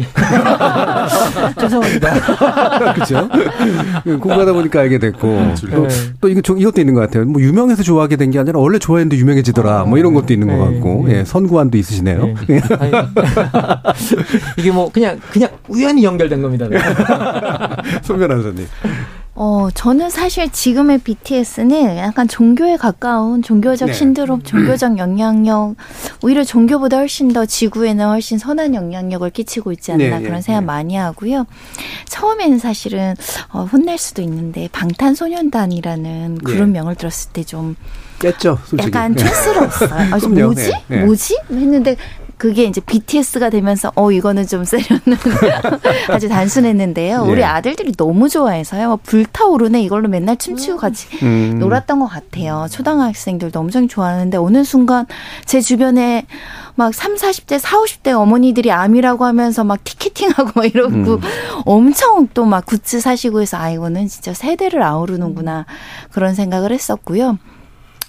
죄송합니다. 그렇죠? 공부하다 보니까 알게 됐고 또, 또 이거, 이것도 있는 것 같아요. 뭐 유명해서 좋아하게 된 게 아니라 원래 좋아했는데 유명해지더라. 아, 뭐 이런 것도 있는 네, 것 같고. 네. 예, 선구안도 있으시네요. 네. 이게 뭐 그냥 그냥 우연히 연결된 겁니다. 네. 손 변호사님. 어, 저는 사실 지금의 비티에스는 약간 종교에 가까운 종교적 네. 신드롬, 종교적 영향력, 오히려 종교보다 훨씬 더 지구에는 훨씬 선한 영향력을 끼치고 있지 않나 네, 그런 네, 생각 네. 많이 하고요. 처음에는 사실은 어, 혼낼 수도 있는데 방탄소년단이라는 그룹명을 네. 들었을 때 좀 깼죠, 솔직히. 약간 촌스러웠어요. 아, 뭐지? 네, 네. 뭐지? 했는데 그게 이제 비티에스가 되면서 어 이거는 좀 세련된 아주 단순했는데요. 우리 예. 아들들이 너무 좋아해서요. 불타오르네 이걸로 맨날 춤추고 같이 음. 놀았던 것 같아요. 초등학생들도 엄청 좋아하는데 어느 순간 제 주변에 막 삼십, 사십 대, 사십, 오십 대 어머니들이 아미라고 하면서 막 티켓팅하고 막 이러고 음. 엄청 또 막 굿즈 사시고 해서 아 이거는 진짜 세대를 아우르는구나 그런 생각을 했었고요.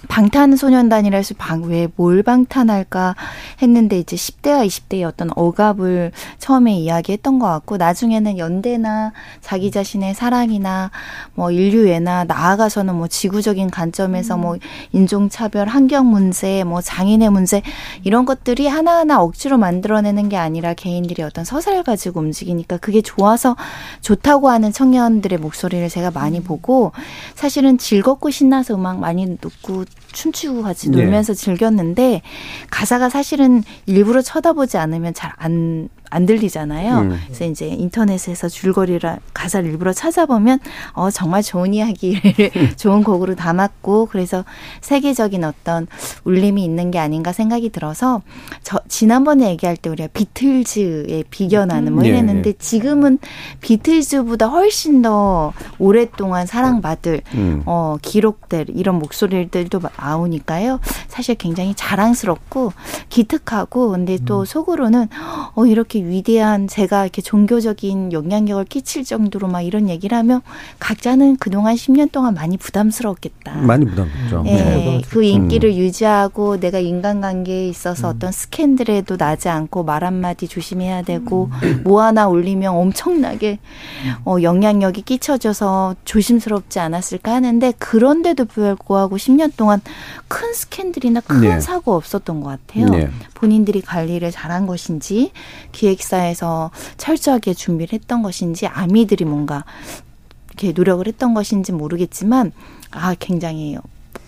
방탄소년단이라서 방, 왜 뭘 방탄할까 했는데 이제 십 대와 이십 대의 어떤 억압을 처음에 이야기했던 것 같고 나중에는 연대나 자기 자신의 사랑이나 뭐 인류애나 나아가서는 뭐 지구적인 관점에서 음. 뭐 인종차별, 환경 문제, 뭐 장애인의 문제 이런 것들이 하나하나 억지로 만들어내는 게 아니라 개인들이 어떤 서사를 가지고 움직이니까 그게 좋아서 좋다고 하는 청년들의 목소리를 제가 많이 보고 사실은 즐겁고 신나서 음악 많이 듣고 춤추고 같이 놀면서 네. 즐겼는데 가사가 사실은 일부러 쳐다보지 않으면 잘 안 안 들리잖아요. 음. 그래서 이제 인터넷에서 줄거리라 가사를 일부러 찾아보면 어 정말 좋은 이야기를 좋은 곡으로 담았고 그래서 세계적인 어떤 울림이 있는 게 아닌가 생각이 들어서 저 지난번에 얘기할 때 우리가 비틀즈에 비견하는 뭐 이랬는데 예. 지금은 비틀즈보다 훨씬 더 오랫동안 사랑받을 음. 어 기록될 이런 목소리들도 나오니까요. 사실 굉장히 자랑스럽고 기특하고 근데 또 속으로는 어 이렇게 이렇게 위대한 제가 이렇게 종교적인 영향력을 끼칠 정도로 막 이런 얘기를 하면 각자는 그동안 십 년 동안 많이 부담스러웠겠다. 많이 부담스럽죠. 네. 네. 그 인기를 음. 유지하고 내가 인간관계에 있어서 음. 어떤 스캔들에도 나지 않고 말 한마디 조심해야 되고 음. 뭐 하나 올리면 엄청나게 어, 영향력이 끼쳐져서 조심스럽지 않았을까 하는데 그런데도 불구하고 십 년 동안 큰 스캔들이나 큰 네. 사고 없었던 것 같아요. 네. 본인들이 관리를 잘한 것인지 기획사에서 철저하게 준비를 했던 것인지 아미들이 뭔가 이렇게 노력을 했던 것인지 모르겠지만 아 굉장히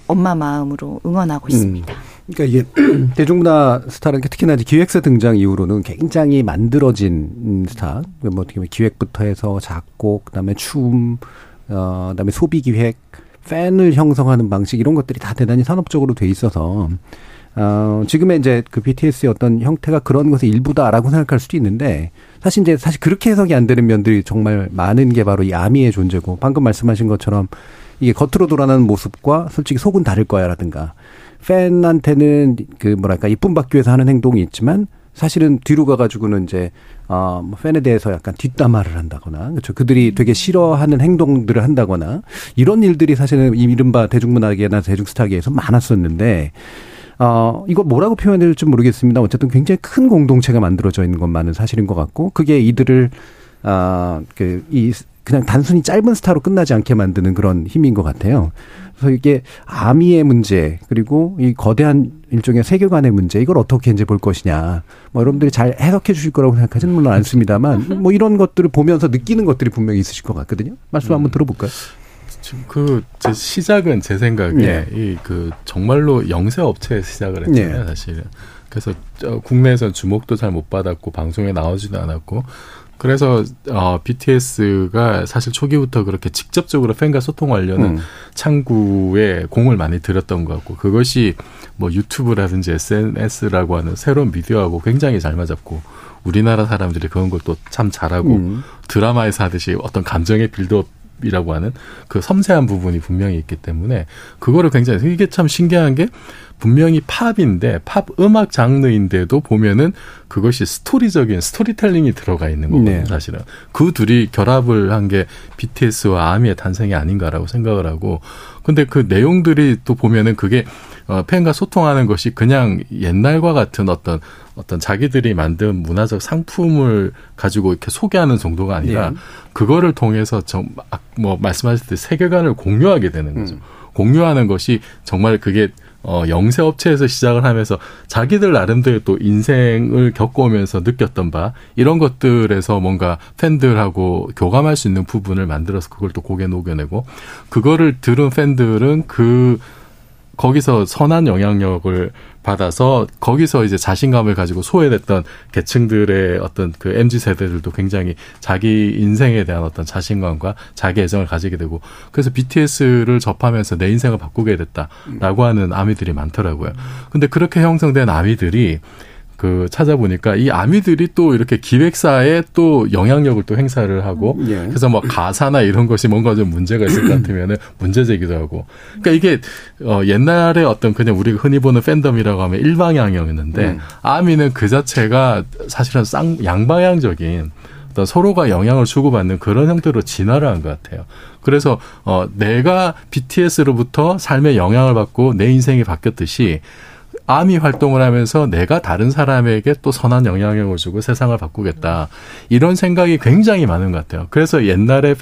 엄마 마음으로 응원하고 있습니다. 음. 그러니까 이게 대중문화 스타라는 게 특히나 이제 기획사 등장 이후로는 굉장히 만들어진 스타. 뭐 어떻게 보면 기획부터 해서 작곡, 그다음에 춤, 어, 그다음에 소비 기획, 팬을 형성하는 방식 이런 것들이 다 대단히 산업적으로 돼 있어서 어, 지금의 이제 그 비티에스의 어떤 형태가 그런 것의 일부다라고 생각할 수도 있는데 사실 이제 사실 그렇게 해석이 안 되는 면들이 정말 많은 게 바로 이 아미의 존재고 방금 말씀하신 것처럼 이게 겉으로 돌아가는 모습과 솔직히 속은 다를 거야라든가. 팬한테는 그 뭐랄까 이쁨 받기 위해서 하는 행동이 있지만 사실은 뒤로 가가지고는 이제 어 팬에 대해서 약간 뒷담화를 한다거나 그렇죠 그들이 되게 싫어하는 행동들을 한다거나 이런 일들이 사실은 이른바 대중문화계나 대중스타계에서 많았었는데 어 이걸 뭐라고 표현해야 될지 모르겠습니다. 어쨌든 굉장히 큰 공동체가 만들어져 있는 것만은 사실인 것 같고 그게 이들을 아 그 이 그냥 단순히 짧은 스타로 끝나지 않게 만드는 그런 힘인 것 같아요. 그래서 이게 아미의 문제 그리고 이 거대한 일종의 세계관의 문제 이걸 어떻게 이제 볼 것이냐. 뭐 여러분들이 잘 해석해 주실 거라고 생각하지는 물론 않습니다만 뭐 이런 것들을 보면서 느끼는 것들이 분명히 있으실 것 같거든요. 말씀 한번 들어볼까요? 지금 그 제 시작은 제 생각에 네. 이 그 정말로 영세 업체에서 시작을 했잖아요. 네. 사실은. 그래서 국내에서 주목도 잘 못 받았고 방송에 나오지도 않았고. 그래서 어, 비티에스가 사실 초기부터 그렇게 직접적으로 팬과 소통 하려는 음. 창구에 공을 많이 들였던 것 같고 그것이 뭐 유튜브라든지 에스엔에스라고 하는 새로운 미디어하고 굉장히 잘 맞았고 우리나라 사람들이 그런 걸 또 참 잘하고 음. 드라마에서 하듯이 어떤 감정의 빌드업 이라고 하는 그 섬세한 부분이 분명히 있기 때문에 그거를 굉장히 이게 참 신기한 게 분명히 팝인데 팝 음악 장르인데도 보면은 그것이 스토리적인 스토리텔링이 들어가 있는 거거든요. 네. 사실은 그 둘이 결합을 한 게 비티에스와 아미의 탄생이 아닌가라고 생각을 하고 근데 그 내용들이 또 보면은 그게 어, 팬과 소통하는 것이 그냥 옛날과 같은 어떤 어떤 자기들이 만든 문화적 상품을 가지고 이렇게 소개하는 정도가 아니라 네. 그거를 통해서 정, 뭐 말씀하실 때 세계관을 공유하게 되는 거죠. 음. 공유하는 것이 정말 그게 어, 영세 업체에서 시작을 하면서 자기들 나름대로 또 인생을 겪어오면서 느꼈던 바 이런 것들에서 뭔가 팬들하고 교감할 수 있는 부분을 만들어서 그걸 또 곡에 녹여내고 그거를 들은 팬들은 그 거기서 선한 영향력을 받아서 거기서 이제 자신감을 가지고 소외됐던 계층들의 어떤 그 엠지 세대들도 굉장히 자기 인생에 대한 어떤 자신감과 자기 애정을 가지게 되고 그래서 비티에스를 접하면서 내 인생을 바꾸게 됐다라고 하는 아미들이 많더라고요. 근데 그렇게 형성된 아미들이 그 찾아보니까 이 아미들이 또 이렇게 기획사에 또 영향력을 또 행사를 하고 예. 그래서 뭐 가사나 이런 것이 뭔가 좀 문제가 있을 것 같으면은 문제 제기도 하고 그러니까 이게 어 옛날에 어떤 그냥 우리가 흔히 보는 팬덤이라고 하면 일방향이었는데 음. 아미는 그 자체가 사실은 쌍 양방향적인 어떤 서로가 영향을 주고받는 그런 형태로 진화를 한 것 같아요. 그래서 어 내가 비티에스로부터 삶의 영향을 받고 내 인생이 바뀌었듯이. 아미 활동을 하면서 내가 다른 사람에게 또 선한 영향력을 주고 세상을 바꾸겠다. 이런 생각이 굉장히 많은 것 같아요. 그래서 옛날에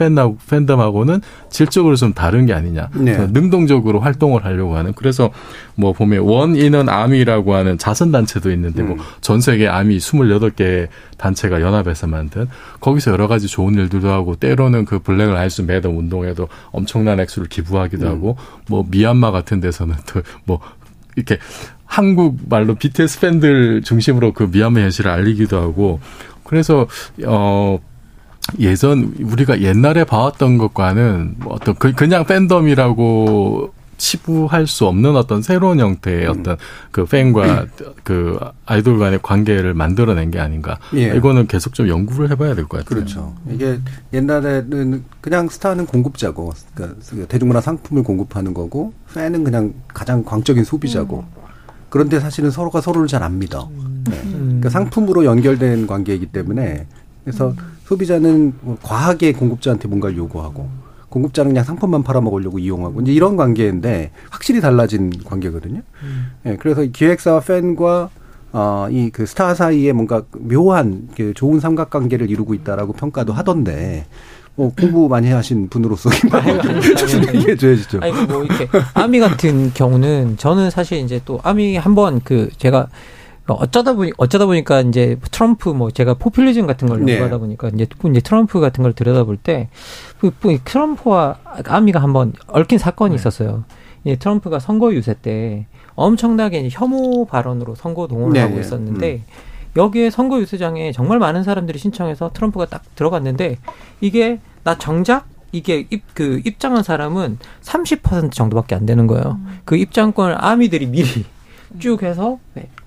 팬덤하고는 질적으로 좀 다른 게 아니냐. 네. 능동적으로 활동을 하려고 하는. 그래서 뭐 보면 원인은 아미라고 하는 자선단체도 있는데 뭐 전 세계 아미 스물여덟 개 단체가 연합해서 만든 거기서 여러 가지 좋은 일들도 하고 때로는 그 블랙 라이브스 매더 운동에도 엄청난 액수를 기부하기도 음. 하고 뭐 미얀마 같은 데서는 또 뭐 이렇게 한국 말로 비티에스 팬들 중심으로 그 미얀마 현실을 알리기도 하고 그래서 어 예전 우리가 옛날에 봐왔던 것과는 어떤 그 그냥 팬덤이라고 치부할 수 없는 어떤 새로운 형태의 음. 어떤 그 팬과 그 아이돌 간의 관계를 만들어낸 게 아닌가. 예. 이거는 계속 좀 연구를 해봐야 될 것 같아요. 그렇죠. 이게 옛날에는 그냥 스타는 공급자고 그러니까 대중문화 상품을 공급하는 거고 팬은 그냥 가장 광적인 소비자고 음. 그런데 사실은 서로가 서로를 잘 안 믿어. 네. 그러니까 상품으로 연결된 관계이기 때문에 그래서 음. 소비자는 과하게 공급자한테 뭔가를 요구하고 공급자는 그냥 상품만 팔아먹으려고 이용하고 이제 이런 관계인데 확실히 달라진 관계거든요. 음. 네, 그래서 기획사와 팬과 어, 이 그 스타 사이에 뭔가 묘한 그 좋은 삼각관계를 이루고 있다라고 평가도 하던데. 어, 공부 많이 하신 분으로서 얘기해 줘야죠. 아니, 뭐, 이렇게, 아미 같은 경우는, 저는 사실 이제 또, 아미 한 번 그, 제가, 어쩌다 보니, 어쩌다 보니까 이제 트럼프 뭐, 제가 포퓰리즘 같은 걸 연구하다 네. 보니까, 이제, 이제 트럼프 같은 걸 들여다볼 때, 트럼프와 아미가 한 번 얽힌 사건이 네. 있었어요. 예, 트럼프가 선거 유세 때 엄청나게 혐오 발언으로 선거 동원을 네. 하고 있었는데, 음. 여기에 선거 유세장에 정말 많은 사람들이 신청해서 트럼프가 딱 들어갔는데 이게 나 정작 이게 입, 그 입장한 사람은 삼십 퍼센트 정도밖에 안 되는 거예요. 음. 그 입장권을 아미들이 미리 쭉 해서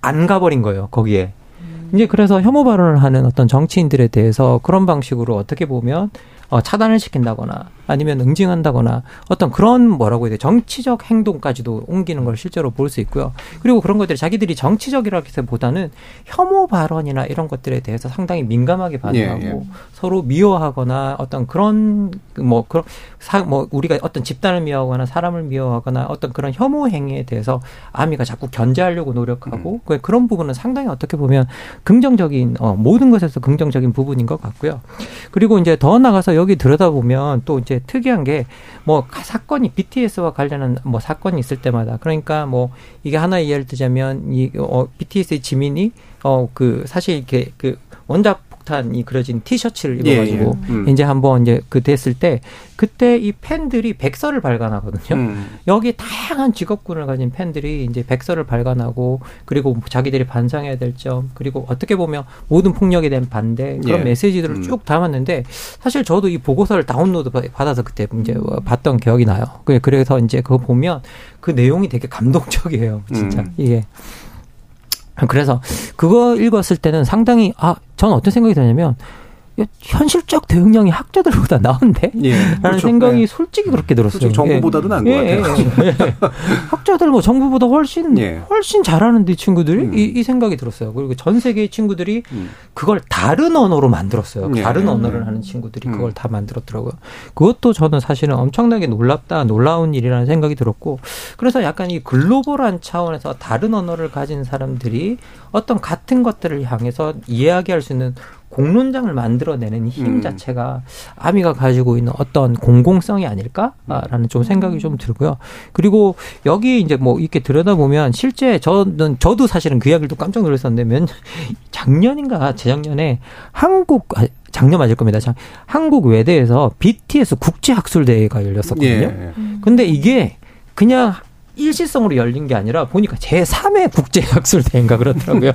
안 가버린 거예요. 거기에. 음. 이제 그래서 혐오 발언을 하는 어떤 정치인들에 대해서 그런 방식으로 어떻게 보면 어, 차단을 시킨다거나 아니면 응징한다거나 어떤 그런 뭐라고 해야 돼 정치적 행동까지도 옮기는 걸 실제로 볼 수 있고요. 그리고 그런 것들이 자기들이 정치적이라기보다는 혐오 발언이나 이런 것들에 대해서 상당히 민감하게 반응하고 예, 예. 서로 미워하거나 어떤 그런 뭐 그런 사, 뭐 우리가 어떤 집단을 미워하거나 사람을 미워하거나 어떤 그런 혐오 행위에 대해서 아미가 자꾸 견제하려고 노력하고 음. 그런 부분은 상당히 어떻게 보면 긍정적인 어, 모든 것에서 긍정적인 부분인 것 같고요. 그리고 이제 더 나가서 여기 들여다보면 또 이제 특이한 게 뭐 사건이 비티에스와 관련한 뭐 사건이 있을 때마다 그러니까 뭐 이게 하나 예를 들자면 이 어, 비티에스의 지민이 어 그 사실 이렇게 그 원작 폭탄이 그려진 티셔츠를 입어가지고 예, 예. 음. 이제 한번 이제 그 됐을 때 그때 이 팬들이 백서를 발간하거든요. 음. 여기 다양한 직업군을 가진 팬들이 이제 백서를 발간하고 그리고 자기들이 반성해야 될 점 그리고 어떻게 보면 모든 폭력에 대한 반대 그런 예. 메시지들을 음. 쭉 담았는데 사실 저도 이 보고서를 다운로드 받아서 그때 이제 봤던 기억이 나요. 그래서 이제 그거 보면 그 내용이 되게 감동적이에요. 진짜 음. 이게. 그래서 그거 읽었을 때는 상당히 아, 전 어떤 생각이 드냐면 현실적 대응량이 학자들보다 나은데? 예, 라는 그렇죠. 생각이 예. 솔직히 그렇게 들었어요. 솔직히 정부보다도 예. 나은 예, 것 같아요. 예, 예. 학자들 뭐 정부보다 훨씬 예. 훨씬 잘하는데 이 친구들이 음. 이, 이 생각이 들었어요. 그리고 전 세계의 친구들이 음. 그걸 다른 언어로 만들었어요. 예. 다른 언어를 음. 하는 친구들이 그걸 음. 다 만들었더라고요. 그것도 저는 사실은 엄청나게 놀랍다, 놀라운 일이라는 생각이 들었고 그래서 약간 이 글로벌한 차원에서 다른 언어를 가진 사람들이 어떤 같은 것들을 향해서 이야기할 수 있는 공론장을 만들어내는 힘 음. 자체가 아미가 가지고 있는 어떤 공공성이 아닐까라는 좀 생각이 좀 들고요. 그리고 여기 이제 뭐 이렇게 들여다보면 실제 저는 저도 사실은 그 이야기를 또 깜짝 놀랐었는데 몇 작년인가 재작년에 한국 작년 맞을 겁니다. 한국 외대에서 비티에스 국제학술대회가 열렸었거든요. 근데 예. 이게 그냥 일시성으로 열린 게 아니라 보니까 제삼 회 국제학술대회인가 그렇더라고요.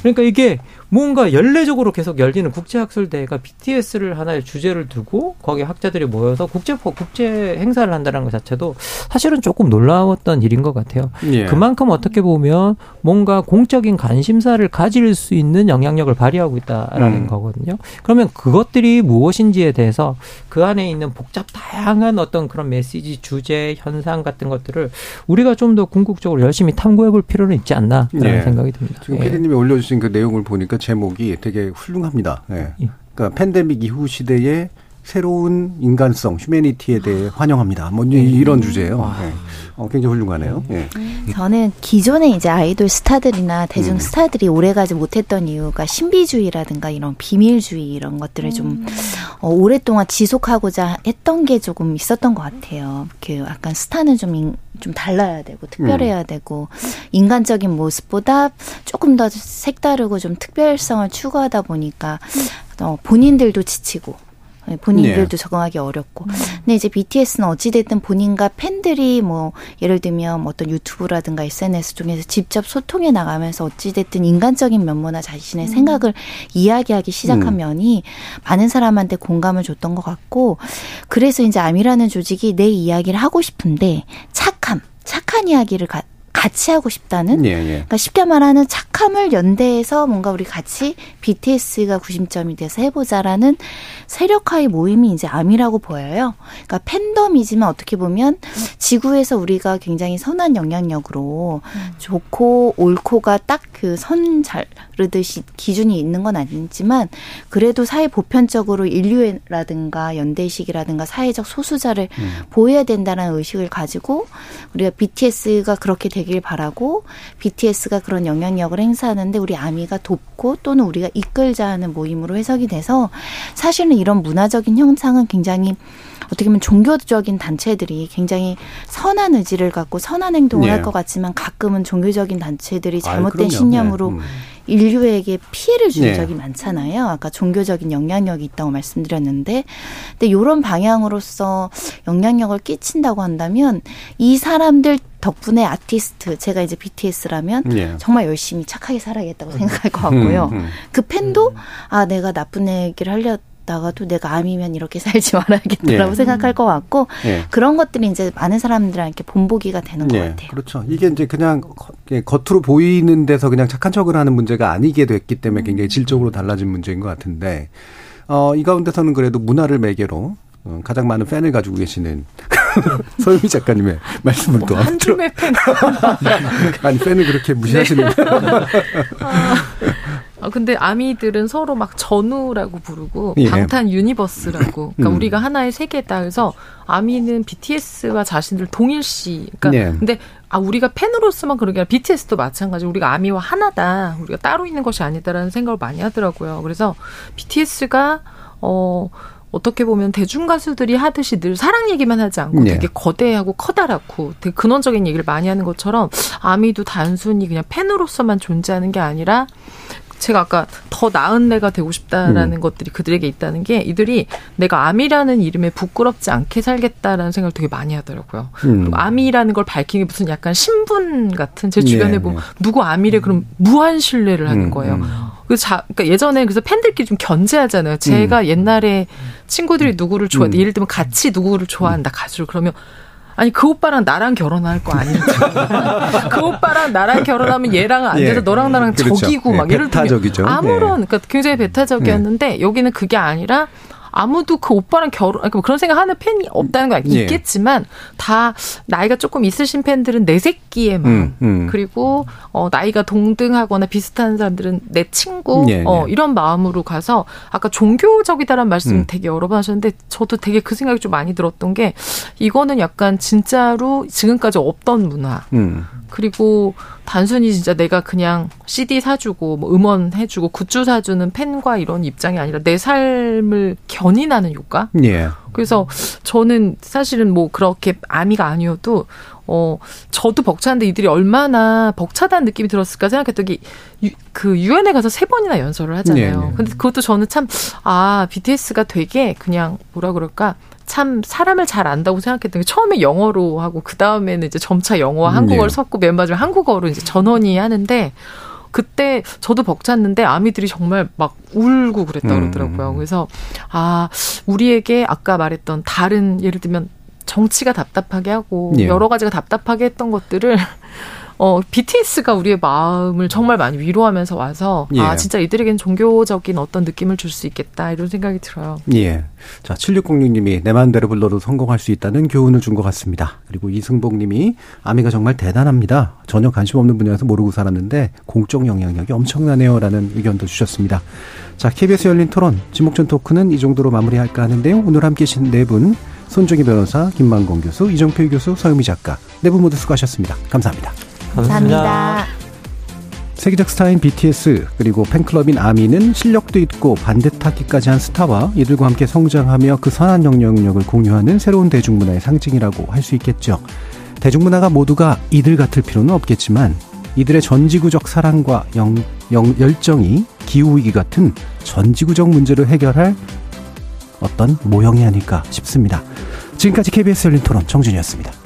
그러니까 이게 뭔가 연례적으로 계속 열리는 국제학술대회가 비티에스를 하나의 주제를 두고 거기에 학자들이 모여서 국제, 국제 행사를 한다는 것 자체도 사실은 조금 놀라웠던 일인 것 같아요. 예. 그만큼 어떻게 보면 뭔가 공적인 관심사를 가질 수 있는 영향력을 발휘하고 있다라는 음. 거거든요. 그러면 그것들이 무엇인지에 대해서 그 안에 있는 복잡 다양한 어떤 그런 메시지, 주제, 현상 같은 것들을 우리가 좀 더 궁극적으로 열심히 탐구해 볼 필요는 있지 않나라는 예. 생각이 듭니다. 지금 피디님이 예. 올려주신 그 내용을 보니까 제목이 되게 훌륭합니다. 예. 예. 그러니까 팬데믹 이후 시대의 새로운 인간성, 휴머니티에 대해 환영합니다. 뭐 이런 음. 주제예요. 예. 어, 굉장히 훌륭하네요. 예. 저는 기존에 이제 아이돌 스타들이나 대중 음. 스타들이 오래가지 못했던 이유가 신비주의라든가 이런 비밀주의 이런 것들을 음. 좀 어, 오랫동안 지속하고자 했던 게 조금 있었던 것 같아요. 그 약간 스타는 좀 인, 좀 달라야 되고 특별해야 음. 되고 인간적인 모습보다 조금 더 색다르고 좀 특별성을 추구하다 보니까 어, 본인들도 지치고 본인들도 네. 적응하기 어렵고. 음. 근데 이제 비티에스는 어찌됐든 본인과 팬들이 뭐 예를 들면 어떤 유튜브라든가 에스엔에스 쪽에서 직접 소통해 나가면서 어찌됐든 인간적인 면모나 자신의 음. 생각을 이야기하기 시작한 음. 면이 많은 사람한테 공감을 줬던 것 같고 그래서 이제 아미라는 조직이 내 이야기를 하고 싶은데 착함, 착한 이야기를 가, 같이 하고 싶다는. 예, 예. 그러니까 쉽게 말하는 착함을 연대해서 뭔가 우리 같이 비티에스가 구심점이 돼서 해보자라는 세력화의 모임이 이제 아미라고 보여요. 그러니까 팬덤이지만 어떻게 보면 지구에서 우리가 굉장히 선한 영향력으로 음. 좋고 옳고가 딱 그 선 자르듯이 기준이 있는 건 아니지만 그래도 사회 보편적으로 인류라든가 연대의식이라든가 사회적 소수자를 음. 보호해야 된다는 의식을 가지고 우리가 비티에스가 그렇게 되길 바라고 비티에스가 그런 영향력을 행사하는데 우리 아미가 돕고 또는 우리가 이끌자 하는 모임으로 해석이 돼서 사실은 이런 문화적인 현상은 굉장히 어떻게 보면 종교적인 단체들이 굉장히 선한 의지를 갖고 선한 행동을 예. 할 것 같지만 가끔은 종교적인 단체들이 잘못된 아, 신념으로 네. 음. 인류에게 피해를 준 네. 적이 많잖아요. 아까 종교적인 영향력이 있다고 말씀드렸는데, 근데 이런 방향으로서 영향력을 끼친다고 한다면 이 사람들 덕분에 아티스트, 제가 이제 비티에스라면 네. 정말 열심히 착하게 살아야겠다고 생각할 것 같고요. 음, 음. 그 팬도 아 내가 나쁜 얘기를 하려 나가도 내가 암이면 이렇게 살지 말아야겠다라고 예. 생각할 것 같고 예. 그런 것들이 이제 많은 사람들한테 본보기가 되는 예. 것 같아요. 그렇죠. 이게 이제 그냥 겉으로 보이는 데서 그냥 착한 척을 하는 문제가 아니게 됐기 때문에 굉장히 질적으로 달라진 문제인 것 같은데 어, 이 가운데서는 그래도 문화를 매개로 가장 많은 팬을 가지고 계시는 서유미 작가님의 말씀을 또 한 줌의 팬 아니 팬을 그렇게 무시하시는 네. 아, 근데 아미들은 서로 막 전우라고 부르고 예. 방탄 유니버스라고. 그러니까 음. 우리가 하나의 세계다. 그래서 아미는 비티에스와 자신들 동일시. 그러니까 네. 근데 아 우리가 팬으로서만 그런 게 아니라 비티에스도 마찬가지로 우리가 아미와 하나다. 우리가 따로 있는 것이 아니다라는 생각을 많이 하더라고요. 그래서 비티에스가 어 어떻게 보면 대중 가수들이 하듯이 늘 사랑 얘기만 하지 않고 네. 되게 거대하고 커다랗고 되게 근원적인 얘기를 많이 하는 것처럼 아미도 단순히 그냥 팬으로서만 존재하는 게 아니라 제가 아까 더 나은 내가 되고 싶다라는 음. 것들이 그들에게 있다는 게 이들이 내가 아미라는 이름에 부끄럽지 않게 살겠다라는 생각을 되게 많이 하더라고요. 음. 아미라는 걸 밝히는 게 무슨 약간 신분 같은 제 주변에 네, 보면 네. 누구 아미래 그럼 무한 신뢰를 하는 음, 거예요. 음. 그래서 자, 그러니까 예전에 그래서 팬들끼리 좀 견제하잖아요. 제가 음. 옛날에 친구들이 누구를 좋아한다. 음. 예를 들면 같이 누구를 좋아한다. 가수를 그러면 아니 그 오빠랑 나랑 결혼할 거 아니지? 그 오빠랑 나랑 결혼하면 얘랑 안 돼서 예, 너랑 나랑 그렇죠. 적이고 막 예, 예를 들면 아무런 예. 그러니까 굉장히 배타적이었는데 예. 여기는 그게 아니라 아무도 그 오빠랑 결혼 그러니까 그런 생각하는 팬이 없다는 거 아니겠지만 예. 있겠지만 다 나이가 조금 있으신 팬들은 내 새끼의 마음 음, 음. 그리고 어, 나이가 동등하거나 비슷한 사람들은 내 친구 예, 어, 예. 이런 마음으로 가서 아까 종교적이다라는 말씀 음. 되게 여러 번 하셨는데 저도 되게 그 생각이 좀 많이 들었던 게 이거는 약간 진짜로 지금까지 없던 문화 음. 그리고 단순히 진짜 내가 그냥 씨디 사주고 뭐 음원 해주고 굿즈 사주는 팬과 이런 입장이 아니라 내 삶을 견인하는 효과. 예. 그래서 저는 사실은 뭐 그렇게 아미가 아니어도 어 저도 벅차는데 이들이 얼마나 벅차다는 느낌이 들었을까 생각했더니 그 유엔에 가서 세 번이나 연설을 하잖아요. 예. 근데 그것도 저는 참 아 비티에스가 되게 그냥 뭐라 그럴까. 참 사람을 잘 안다고 생각했던 게 처음에 영어로 하고 그 다음에는 이제 점차 영어와 한국어를 네. 섞고 맨 마지막 한국어로 이제 전원이 하는데 그때 저도 벅찼는데 아미들이 정말 막 울고 그랬다 그러더라고요. 음. 그래서 아 우리에게 아까 말했던 다른 예를 들면 정치가 답답하게 하고 네. 여러 가지가 답답하게 했던 것들을 어, 비티에스가 우리의 마음을 정말 많이 위로하면서 와서 예. 아 진짜 이들에겐 종교적인 어떤 느낌을 줄 수 있겠다 이런 생각이 들어요. 예. 자, 칠육공육 님이 내 마음대로 불러도 성공할 수 있다는 교훈을 준 것 같습니다. 그리고 이승복님이 아미가 정말 대단합니다. 전혀 관심 없는 분야에서 모르고 살았는데 공적 영향력이 엄청나네요 라는 의견도 주셨습니다. 자, 케이비에스 열린 토론 지목전 토크는 이 정도로 마무리할까 하는데요. 오늘 함께 계신 네 분 손정혜 변호사, 김만권 교수, 이종필 교수, 서유미 작가 네 분 모두 수고하셨습니다. 감사합니다. 감사합니다. 감사합니다. 세계적스타인 비티에스 그리고 팬클럽인 아미는 실력도 있고 반대 타기까지 한 스타와 이들과 함께 성장하며 그 선한 영향력을 공유하는 새로운 대중문화의 상징이라고 할 수 있겠죠. 대중문화가 모두가 이들 같을 필요는 없겠지만 이들의 전지구적 사랑과 영, 영, 열정이 기후위기 같은 전지구적 문제를 해결할 어떤 모형이 아닐까 싶습니다. 지금까지 케이비에스 열린 토론 정준이었습니다.